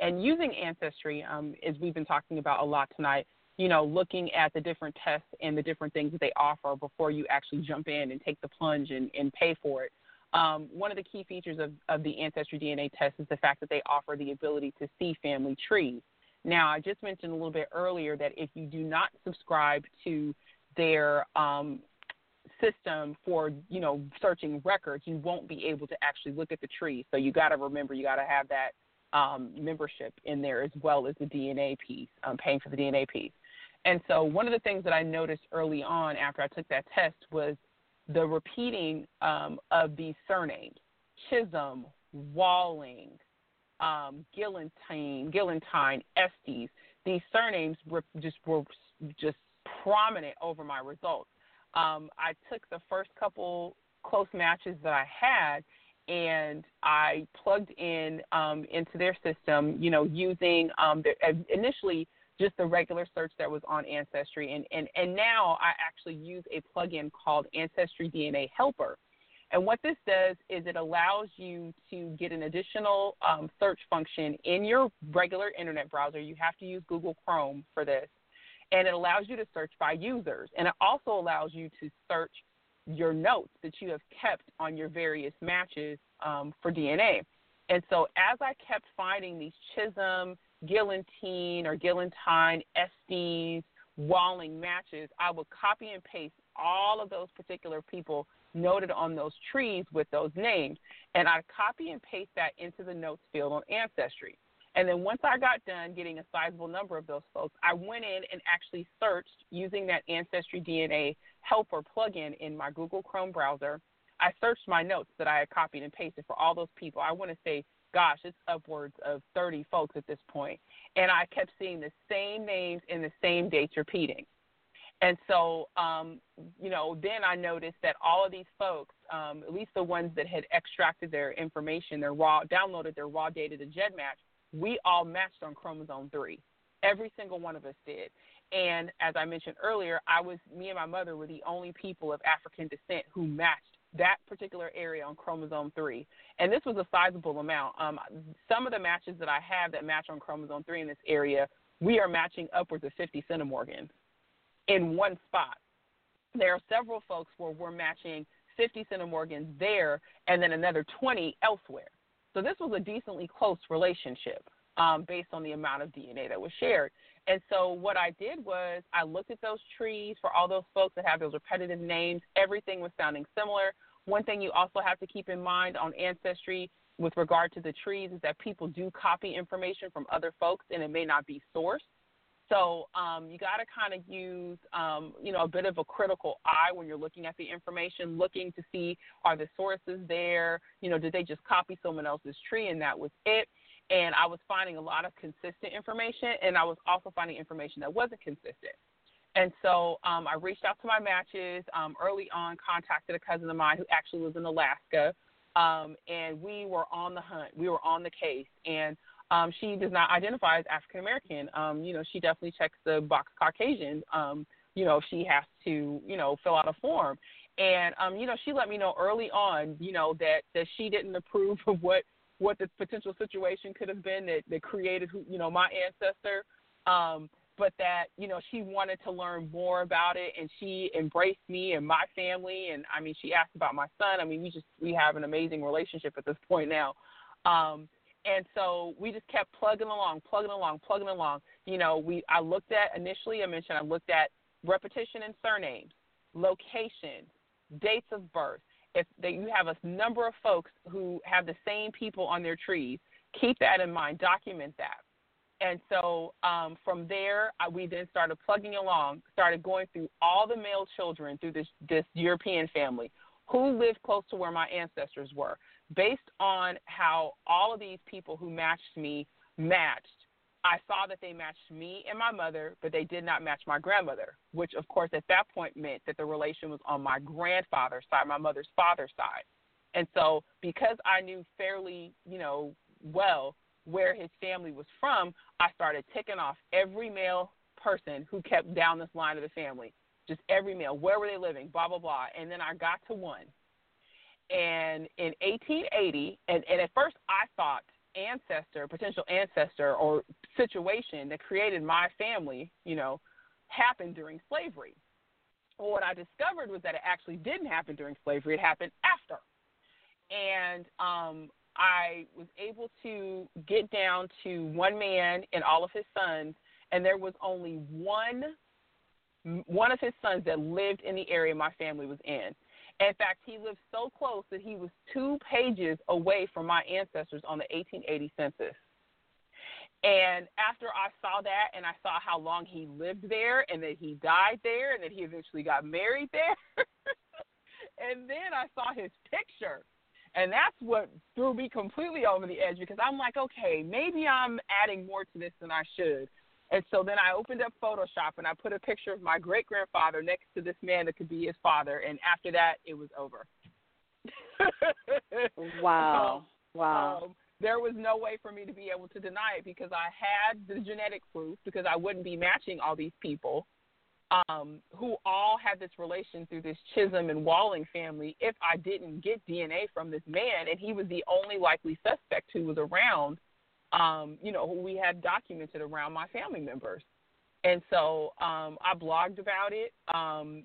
and using Ancestry, as we've been talking about a lot tonight, you know, looking at the different tests and the different things that they offer before you actually jump in and take the plunge and pay for it. One of the key features of the Ancestry DNA test is the fact that they offer the ability to see family trees. Now, I just mentioned a little bit earlier that if you do not subscribe to their system for, you know, searching records, you won't be able to actually look at the trees. So you got to remember, you got to have that membership in there as well as the DNA piece, paying for the DNA piece. And so one of the things that I noticed early on after I took that test was the repeating of these surnames: Chisholm, Walling, Gillentine, Estes. These surnames were just prominent over my results. I took the first couple close matches that I had, and I plugged in into their system, you know, using initially just the regular search that was on Ancestry. And now I actually use a plugin called Ancestry DNA Helper. And what this does is it allows you to get an additional search function in your regular internet browser. You have to use Google Chrome for this. And it allows you to search by users. And it also allows you to search your notes that you have kept on your various matches for DNA. And so as I kept finding these Chisholm, Gillentine, Estes, Walling matches, I would copy and paste all of those particular people noted on those trees with those names, and I'd copy and paste that into the notes field on Ancestry. And then once I got done getting a sizable number of those folks, I went in and actually searched using that Ancestry DNA Helper plugin in my Google Chrome browser. I searched my notes that I had copied and pasted for all those people. I want to say, gosh, it's upwards of 30 folks at this point. And I kept seeing the same names and the same dates repeating. And so, you know, then I noticed that all of these folks, at least the ones that had extracted their information, downloaded their raw data to GEDmatch, we all matched on chromosome 3. Every single one of us did. And as I mentioned earlier, me and my mother were the only people of African descent who matched that particular area on chromosome 3. And this was a sizable amount. Some of the matches that I have that match on chromosome 3 in this area, we are matching upwards of 50 centimorgans in one spot. There are several folks where we're matching 50 centimorgans there and then another 20 elsewhere. So this was a decently close relationship based on the amount of DNA that was shared. And so what I did was I looked at those trees for all those folks that have those repetitive names. Everything was sounding similar. One thing you also have to keep in mind on Ancestry with regard to the trees is that people do copy information from other folks, and it may not be sourced. So you got to kind of use, you know, a bit of a critical eye when you're looking at the information, looking to see, are the sources there? You know, did they just copy someone else's tree and that was it? And I was finding a lot of consistent information, and I was also finding information that wasn't consistent. And so I reached out to my matches early on, contacted a cousin of mine who actually lives in Alaska, and we were on the hunt. We were on the case, and she does not identify as African American. You know, she definitely checks the box Caucasian, you know, if she has to, you know, fill out a form. And, you know, she let me know early on, you know, that she didn't approve of what the potential situation could have been that created, you know, my ancestor, but that, you know, she wanted to learn more about it, and she embraced me and my family. And, I mean, she asked about my son. I mean, we have an amazing relationship at this point now. And so we just kept plugging along. You know, I looked at, initially I mentioned, I looked at repetition in surnames, locations, dates of birth. If you have a number of folks who have the same people on their trees, keep that in mind, document that. And so from there, we then started plugging along, started going through all the male children through this European family who lived close to where my ancestors were. Based on how all of these people who matched me matched, I saw that they matched me and my mother, but they did not match my grandmother, which, of course, at that point meant that the relation was on my grandfather's side, my mother's father's side. And so because I knew fairly, you know, well where his family was from, I started ticking off every male person who kept down this line of the family, just every male, where were they living, blah, blah, blah. And then I got to one. And in 1880, and at first I thought ancestor, potential ancestor or situation that created my family, you know, happened during slavery. Well, what I discovered was that it actually didn't happen during slavery. It happened after. And I was able to get down to one man and all of his sons, and there was only one of his sons that lived in the area my family was in. In fact, he lived so close that he was 2 pages away from my ancestors on the 1880 census. And after I saw that and I saw how long he lived there and that he died there and that he eventually got married there, and then I saw his picture. And that's what threw me completely over the edge, because I'm like, okay, maybe I'm adding more to this than I should. And so then I opened up Photoshop and I put a picture of my great-grandfather next to this man that could be his father. And after that, it was over. Wow. Wow. There was no way for me to be able to deny it, because I had the genetic proof, because I wouldn't be matching all these people who all had this relation through this Chisholm and Walling family if I didn't get DNA from this man. And he was the only likely suspect who was around, you know, who we had documented around my family members. And so I blogged about it.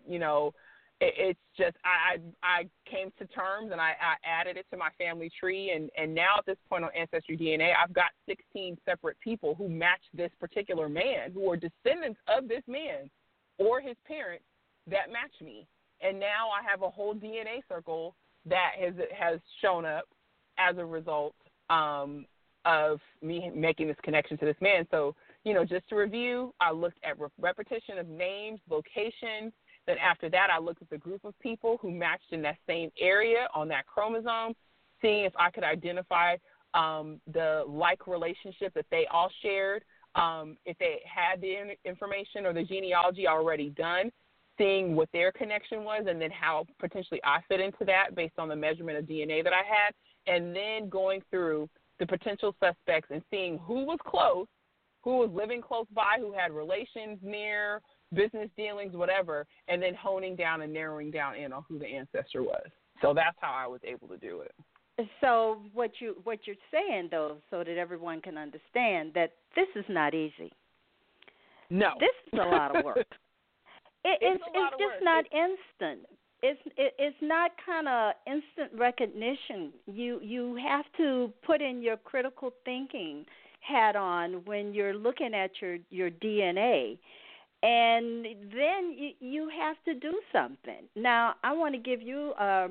You know, it's just I came to terms and I added it to my family tree. And now at this point on Ancestry DNA, I've got 16 separate people who match this particular man, who are descendants of this man or his parents that match me. And now I have a whole DNA circle that has shown up as a result of me making this connection to this man. So, you know, just to review, I looked at repetition of names, location. Then after that, I looked at the group of people who matched in that same area on that chromosome, seeing if I could identify the like relationship that they all shared. If they had the information or the genealogy already done, seeing what their connection was, and then how potentially I fit into that based on the measurement of DNA that I had, and then going through the potential suspects and seeing who was close, who was living close by, who had relations near, business dealings, whatever, and then honing down and narrowing down in on who the ancestor was. So that's how I was able to do it. So what you're saying, though, so that everyone can understand that this is not easy. No, this is a lot of work. It's just work. Not instant. It's not kind of instant recognition. You have to put in your critical thinking hat on when you're looking at your DNA, and then you have to do something. Now I want to give you a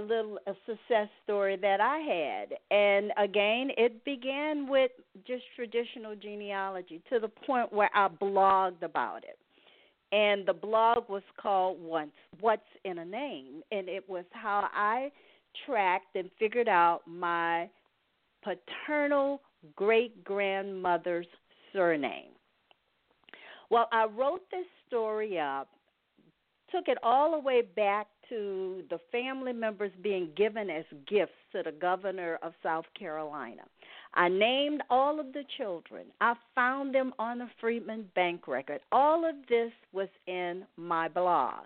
little success story that I had. And again, it began with just traditional genealogy to the point where I blogged about it. And the blog was called What's in a Name. And it was how I tracked and figured out my paternal great-grandmother's surname. Well, I wrote this story up, took it all the way back to the family members being given as gifts to the governor of South Carolina. I named all of the children. I found them on the Freedmen bank record. All of this was in my blog.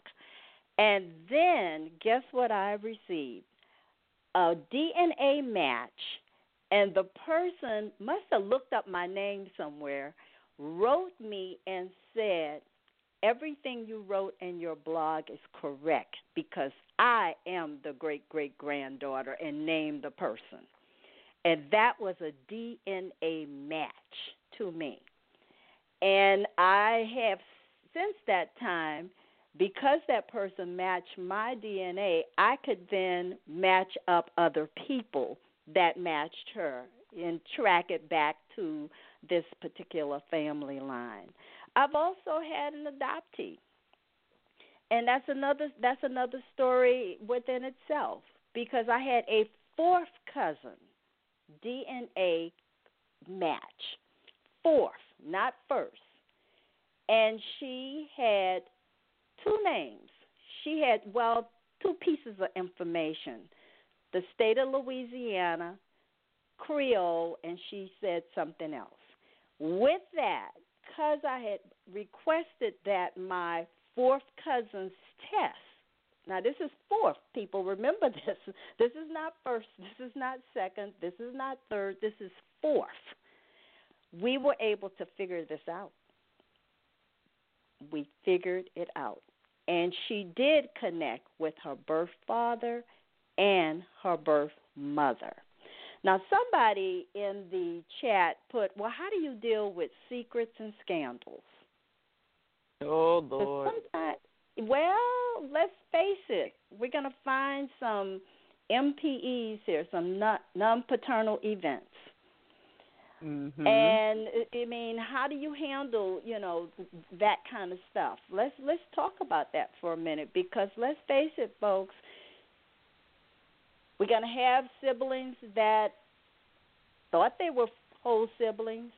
And then guess what I received? A DNA match, and the person must have looked up my name somewhere, wrote me and said, "Everything you wrote in your blog is correct because I am the great-great-granddaughter," and named the person. And that was a DNA match to me. And I have since that time, because that person matched my DNA, I could then match up other people that matched her and track it back to this particular family line. I've also had an adoptee, and that's another story within itself, because I had a 4th cousin DNA match, 4th, not first, and she had 2 names. She had, 2 pieces of information, the state of Louisiana, Creole, and she said something else. With that because I had requested that my fourth cousin's test, now this is fourth, people, remember this. This is not first, this is not second, this is not third, this is fourth. We were able to figure this out. We figured it out. And she did connect with her birth father and her birth mother. Now, somebody in the chat put, well, how do you deal with secrets and scandals? Oh, Lord. Well, let's face it. We're going to find some MPEs here, some non-paternal events. Mm-hmm. And, I mean, how do you handle, you know, that kind of stuff? Let's talk about that for a minute, because let's face it, folks, we're going to have siblings that thought they were whole siblings,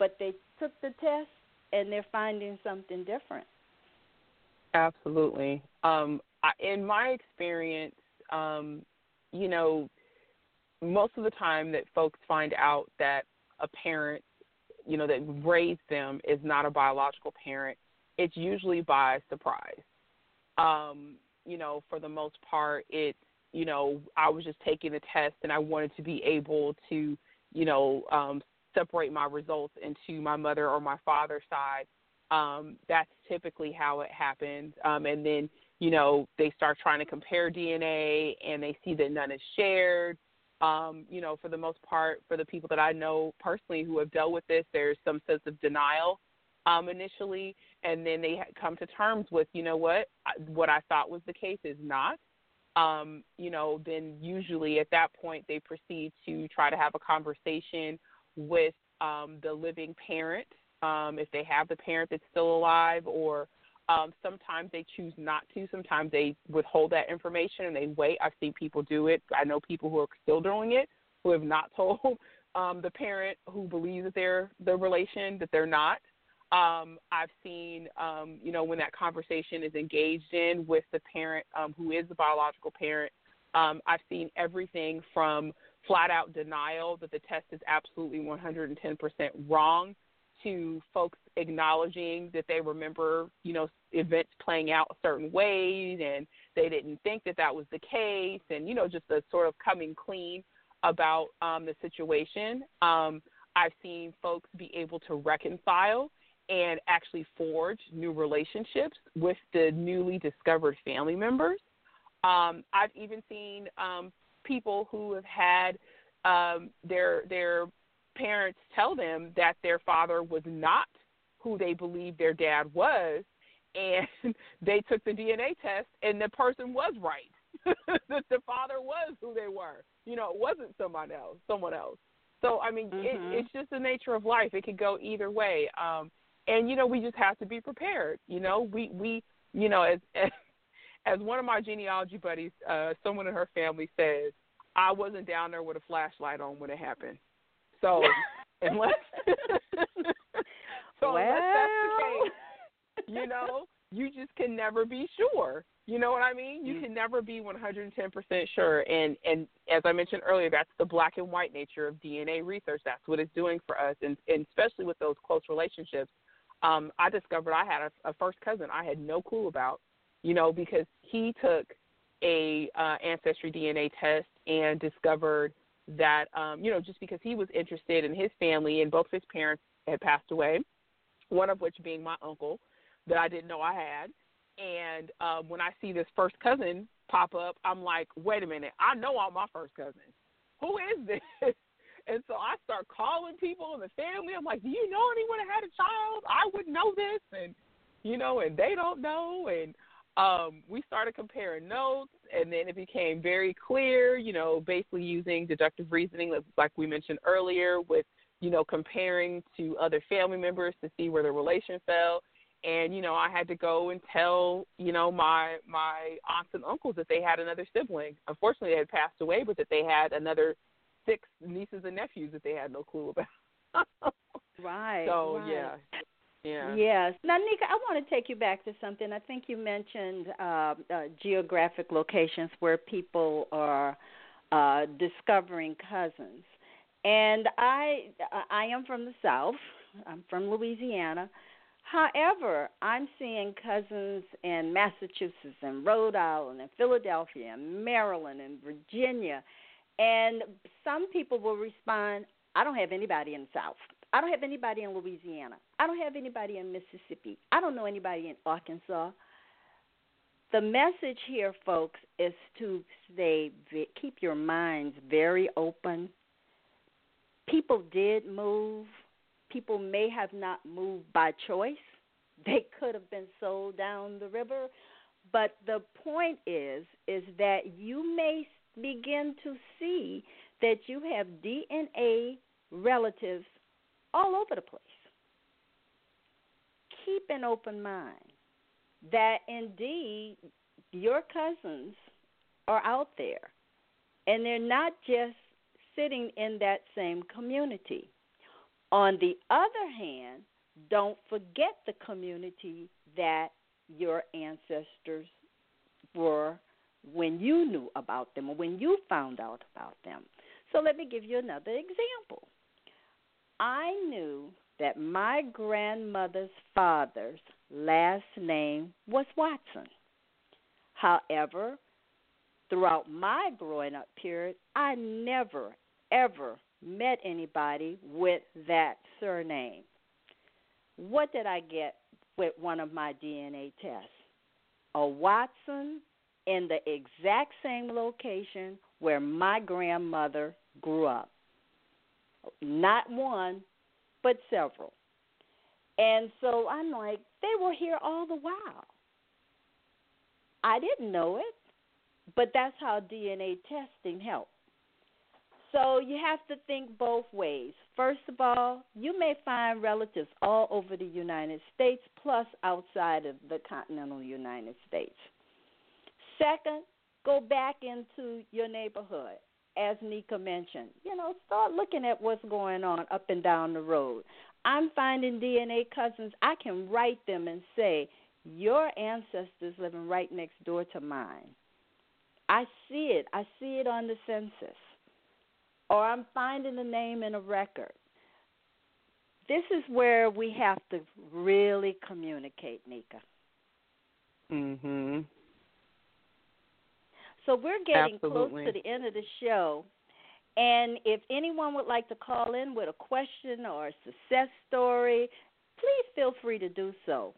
but they took the test and they're finding something different. Absolutely. In my experience, you know, most of the time that folks find out that a parent, you know, that raised them is not a biological parent, it's usually by surprise. You know, for the most part, it's, you know, I was just taking the test and I wanted to be able to, you know, separate my results into my mother or my father's side. That's typically how it happens. And then, you know, they start trying to compare DNA and they see that none is shared. You know, for the most part, for the people that I know personally who have dealt with this, there's some sense of denial initially, and then they come to terms with, you know what I thought was the case is not. You know, then usually at that point they proceed to try to have a conversation with the living parent, if they have the parent that's still alive, or sometimes they choose not to. Sometimes they withhold that information and they wait. I've seen people do it. I know people who are still doing it who have not told the parent who believes that they're the relation, that they're not. I've seen, you know, when that conversation is engaged in with the parent who is the biological parent, I've seen everything from flat-out denial that the test is absolutely 110% wrong to folks acknowledging that they remember, you know, events playing out certain ways and they didn't think that that was the case, and, you know, just the sort of coming clean about the situation. I've seen folks be able to reconcile and actually forge new relationships with the newly discovered family members. I've even seen people who have had their parents tell them that their father was not who they believed their dad was, and they took the DNA test and the person was right. The father was who they were. You know, it wasn't someone else. So, I mean, mm-hmm. it's just the nature of life. It could go either way. And, you know, we just have to be prepared. You know, we you know, as one of my genealogy buddies, someone in her family says, I wasn't down there with a flashlight on when it happened. So, unless that's the case, you know, you just can never be sure. You know what I mean? You can never be 110% sure. And as I mentioned earlier, that's the black and white nature of DNA research. That's what it's doing for us, and especially with those close relationships. I discovered I had a first cousin I had no clue about, you know, because he took a Ancestry DNA test and discovered that, you know, just because he was interested in his family, and both his parents had passed away, one of which being my uncle that I didn't know I had. And when I see this first cousin pop up, I'm like, wait a minute, I know all my first cousins. Who is this? And so I start calling people in the family. I'm like, do you know anyone that had a child? I wouldn't know this. And, you know, and they don't know. And we started comparing notes, and then it became very clear, you know, basically using deductive reasoning, like we mentioned earlier, with, you know, comparing to other family members to see where the relation fell. And, you know, I had to go and tell, you know, my aunts and uncles that they had another sibling. Unfortunately, they had passed away, but that they had another 6 nieces and nephews that they had no clue about. Right. So, right. Yeah. Yeah. Yes. Now, Nicka, I want to take you back to something. I think you mentioned geographic locations where people are discovering cousins. And I am from the South, I'm from Louisiana. However, I'm seeing cousins in Massachusetts and Rhode Island and Philadelphia and Maryland and Virginia. And some people will respond, I don't have anybody in the South. I don't have anybody in Louisiana. I don't have anybody in Mississippi. I don't know anybody in Arkansas. The message here, folks, is to stay, keep your minds very open. People did move. People may have not moved by choice. They could have been sold down the river. But the point is that you may begin to see that you have DNA relatives all over the place. Keep an open mind that indeed your cousins are out there, and they're not just sitting in that same community. On the other hand, don't forget the community that your ancestors were when you knew about them or when you found out about them. So let me give you another example. I knew that my grandmother's father's last name was Watson. However, throughout my growing up period, I never, ever met anybody with that surname. What did I get with one of my DNA tests? A Watson in the exact same location where my grandmother grew up. Not one, but several. And so I'm like, they were here all the while. I didn't know it, but that's how DNA testing helped. So you have to think both ways. First of all, you may find relatives all over the United States, plus outside of the continental United States. Second, go back into your neighborhood. As Nika mentioned, start looking at what's going on up and down the road. I'm finding DNA cousins. I can write them and say, your ancestors living right next door to mine. I see it. I see it on the census. Or I'm finding the name in a record. This is where we have to really communicate, Nika. Mm-hmm. So we're getting Absolutely. Close to the end of the show, and if anyone would like to call in with a question or a success story, please feel free to do so.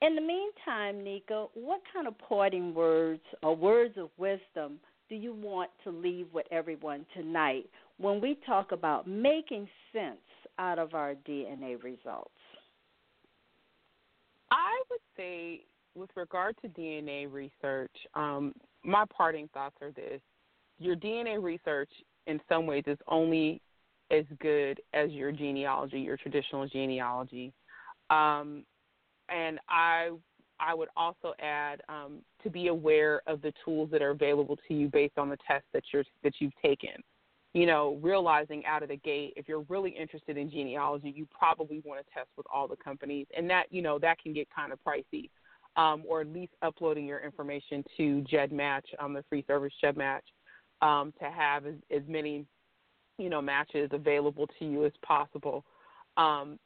In the meantime, Nika, what kind of parting words or words of wisdom do you want to leave with everyone tonight when we talk about making sense out of our DNA results? I would say, with regard to DNA research, my parting thoughts are this. Your DNA research in some ways is only as good as your genealogy, your traditional genealogy. And I would also add to be aware of the tools that are available to you based on the tests that you've taken. Realizing out of the gate, if you're really interested in genealogy, you probably want to test with all the companies. And that can get kind of pricey. Or at least uploading your information to GEDmatch, the free service GEDmatch, to have as many, matches available to you as possible. And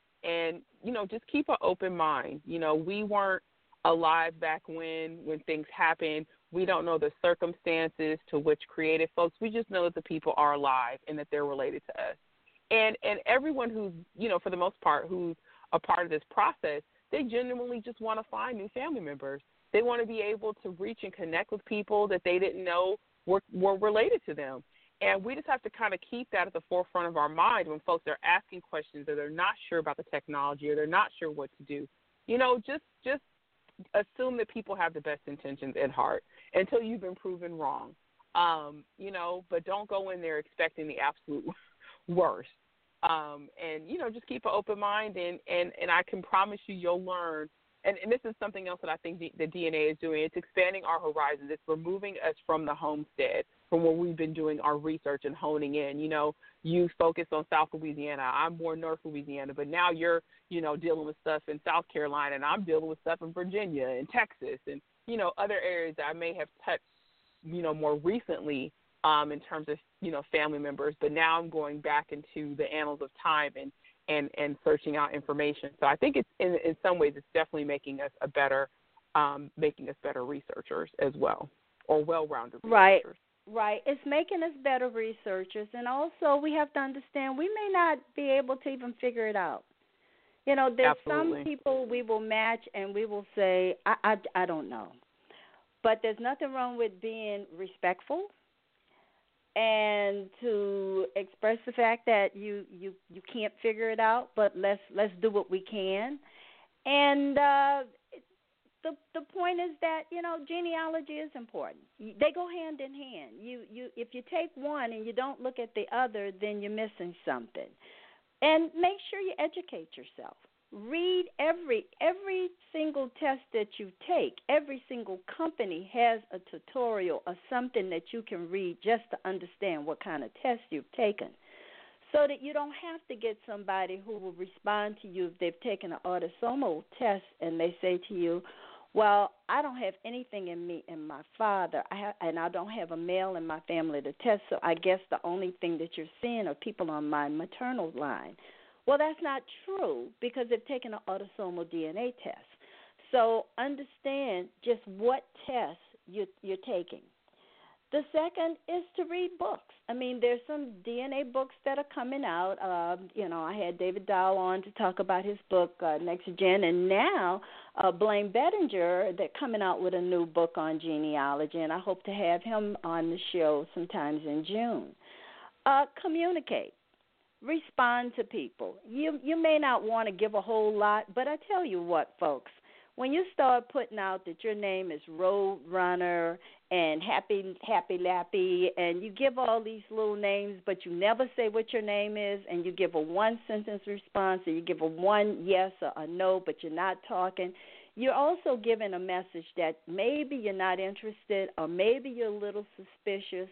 just keep an open mind. We weren't alive back when things happened. We don't know the circumstances to which created folks. We just know that the people are alive and that they're related to us. And everyone who's, for the most part, who's a part of this process, they genuinely just want to find new family members. They want to be able to reach and connect with people that they didn't know were related to them. And we just have to kind of keep that at the forefront of our mind when folks are asking questions or they're not sure about the technology or they're not sure what to do. Just assume that people have the best intentions at heart until you've been proven wrong. But don't go in there expecting the absolute worst. Just keep an open mind, and I can promise you you'll learn. And this is something else that I think the DNA is doing. It's expanding our horizons. It's removing us from the homestead, from where we've been doing our research and honing in. You focus on South Louisiana. I'm more North Louisiana, but now you're, dealing with stuff in South Carolina, and I'm dealing with stuff in Virginia and Texas and, other areas that I may have touched, more recently. In terms of, family members, but now I'm going back into the annals of time and, and searching out information. So I think it's in some ways it's definitely making us a better researchers as well, or well-rounded researchers. Right. It's making us better researchers, and also we have to understand we may not be able to even figure it out. You know, there's Absolutely. Some people we will match and we will say, I don't know. But there's nothing wrong with being respectful and to express the fact that you can't figure it out, but let's do what we can. And the point is that, you know, genealogy is important. They go hand in hand. You if you take one and you don't look at the other, then you're missing something. And make sure you educate yourself. Read every single test that you take. Every single company has a tutorial or something that you can read just to understand what kind of test you've taken, so that you don't have to get somebody who will respond to you if they've taken an autosomal test and they say to you, well, I don't have anything in me and my father, and I don't have a male in my family to test, so I guess the only thing that you're seeing are people on my maternal line. Well, that's not true, because they've taken an autosomal DNA test. So understand just what tests you're taking. The second is to read books. I mean, there's some DNA books that are coming out. You know, I had David Dow on to talk about his book, Next Gen, and now Blaine Bettinger, they're coming out with a new book on genealogy, and I hope to have him on the show sometimes in June. Communicate. Respond to people. You may not want to give a whole lot, but I tell you what, folks, when you start putting out that your name is Roadrunner and Happy Lappy, and you give all these little names, but you never say what your name is, and you give a one-sentence response, and you give a one yes or a no, but you're not talking, you're also giving a message that maybe you're not interested or maybe you're a little suspicious.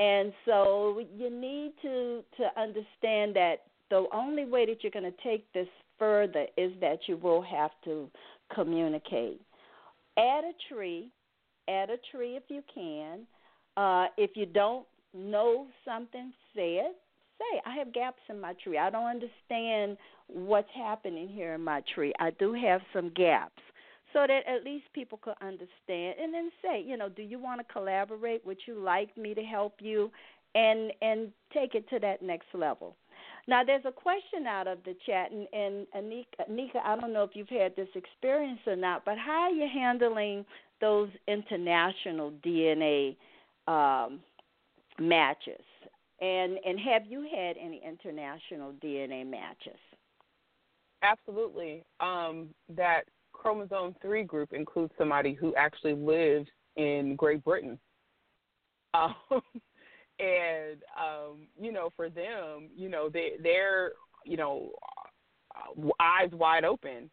And so you need to understand that the only way that you're going to take this further is that you will have to communicate. Add a tree if you can. If you don't know something, say, I have gaps in my tree. I don't understand what's happening here in my tree. I do have some gaps, so that at least people could understand. And then say, you know, do you want to collaborate? Would you like me to help you? And take it to that next level. Now, there's a question out of the chat, and Nika, I don't know if you've had this experience or not, but how are you handling those international DNA matches? And have you had any international DNA matches? Absolutely. That chromosome 3 group includes somebody who actually lives in Great Britain. You know, for them, you know, they're, you know, eyes wide open.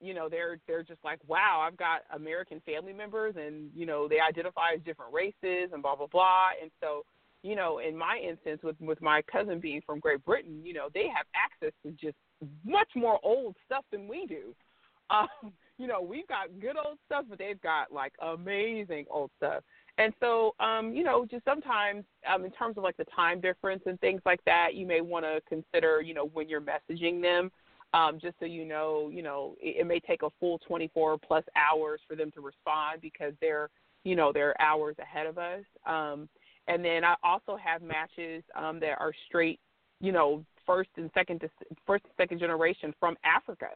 You know, they're just like, wow, I've got American family members, and, you know, they identify as different races and blah, blah, blah. And so, you know, in my instance, with my cousin being from Great Britain, you know, they have access to just much more old stuff than we do. You know, we've got good old stuff, but they've got, like, amazing old stuff. And so, you know, just sometimes in terms of, like, the time difference and things like that, you may want to consider, you know, when you're messaging them, just so you know, it may take a full 24-plus hours for them to respond, because they're, you know, they're hours ahead of us. And then I also have matches that are straight, you know, first and second generation from Africa.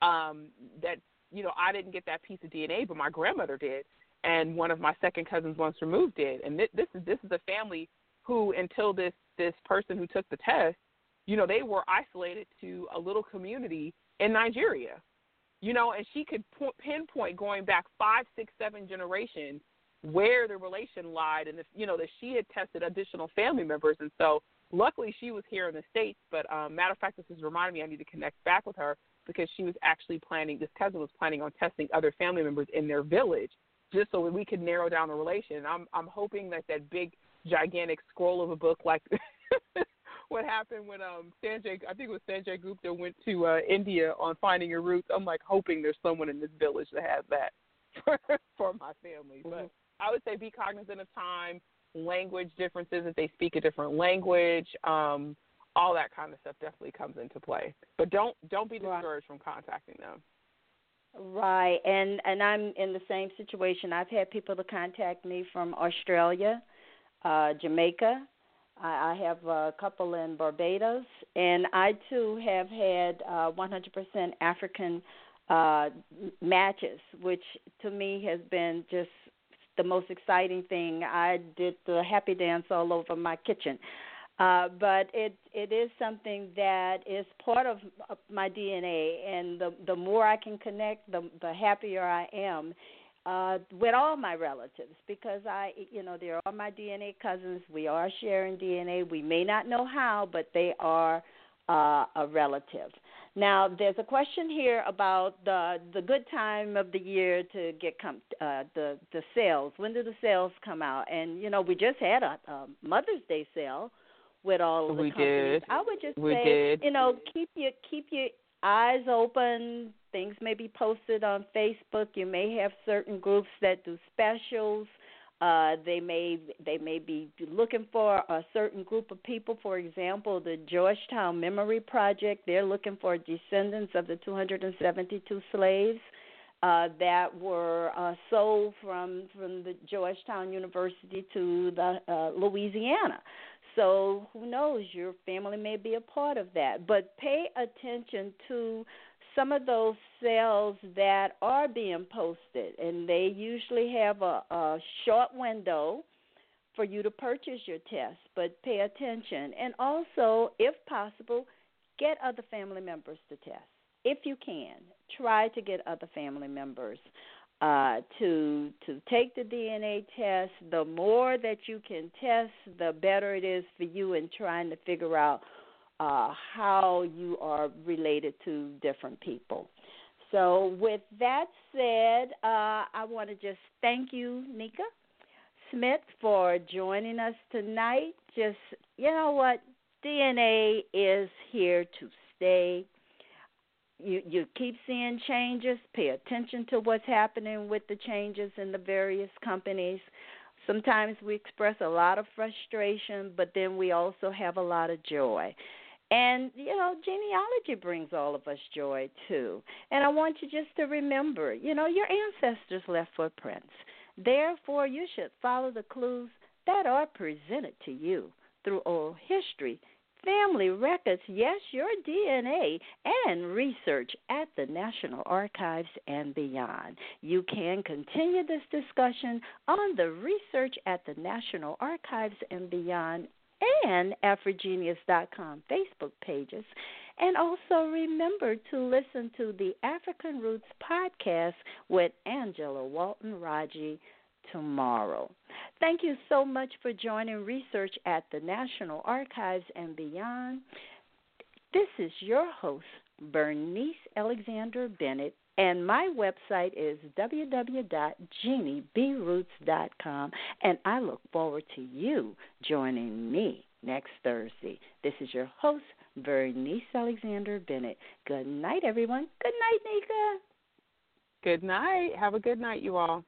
That, you know, I didn't get that piece of DNA, but my grandmother did, and one of my second cousins once removed did. And this is a family who, until this person who took the test, you know, they were isolated to a little community in Nigeria, you know, and she could pinpoint going back 5, 6, 7 generations where the relation lied, and, you know, that she had tested additional family members. And so luckily, she was here in the States, but matter of fact, this has reminded me I need to connect back with her, because she was actually planning, this cousin was planning on testing other family members in their village, just so we could narrow down the relation. And I'm hoping that big, gigantic scroll of a book, like what happened when Sanjay, I think it was Sanjay Gupta, went to India on Finding Your Roots. I'm, like, hoping there's someone in this village that has that for my family. Mm-hmm. But I would say be cognizant of time, language differences if they speak a different language, all that kind of stuff definitely comes into play. But don't be discouraged from contacting them. Right, and I'm in the same situation. I've had people to contact me from Australia, Jamaica. I have a couple in Barbados, and I too have had 100% African matches, which to me has been just the most exciting thing. I did the happy dance all over my kitchen. But it is something that is part of my DNA, and the more I can connect, the happier I am with all my relatives, because they're all my DNA cousins. We are sharing DNA. We may not know how, but they are a relative. Now, there's a question here about the good time of the year to get the sales. When do the sales come out? And we just had a Mother's Day sale. With all of the companies. I would just say, keep your eyes open. Things may be posted on Facebook. You may have certain groups that do specials. They may be looking for a certain group of people. For example, the Georgetown Memory Project, they're looking for descendants of the 272 slaves that were sold from the Georgetown University to Louisiana. So who knows, your family may be a part of that. But pay attention to some of those sales that are being posted, and they usually have a short window for you to purchase your test, but pay attention. And also, if possible, get other family members to test. If you can, try to get other family members to take the DNA test. The more that you can test, the better it is for you in trying to figure out how you are related to different people. So with that said, I want to just thank you, Nicka Smith, for joining us tonight. Just, you know what, DNA is here to stay. You keep seeing changes. Pay attention to what's happening with the changes in the various companies. Sometimes we express a lot of frustration, but then we also have a lot of joy. And, genealogy brings all of us joy, too. And I want you just to remember, your ancestors left footprints. Therefore, you should follow the clues that are presented to you through oral history, family records, yes, your DNA, and research at the National Archives and beyond. You can continue this discussion on the Research at the National Archives and Beyond and AfroGenius.com Facebook pages. And also remember to listen to the African Roots podcast with Angela Walton Raji tomorrow. Thank you so much for joining Research at the National Archives and Beyond. This is your host, Bernice Alexander Bennett, and my website is www.geniebroots.com, and I look forward to you joining me next Thursday. This is your host, Bernice Alexander Bennett. Good night, everyone. Good night, Nicka. Good night. Have a good night, you all.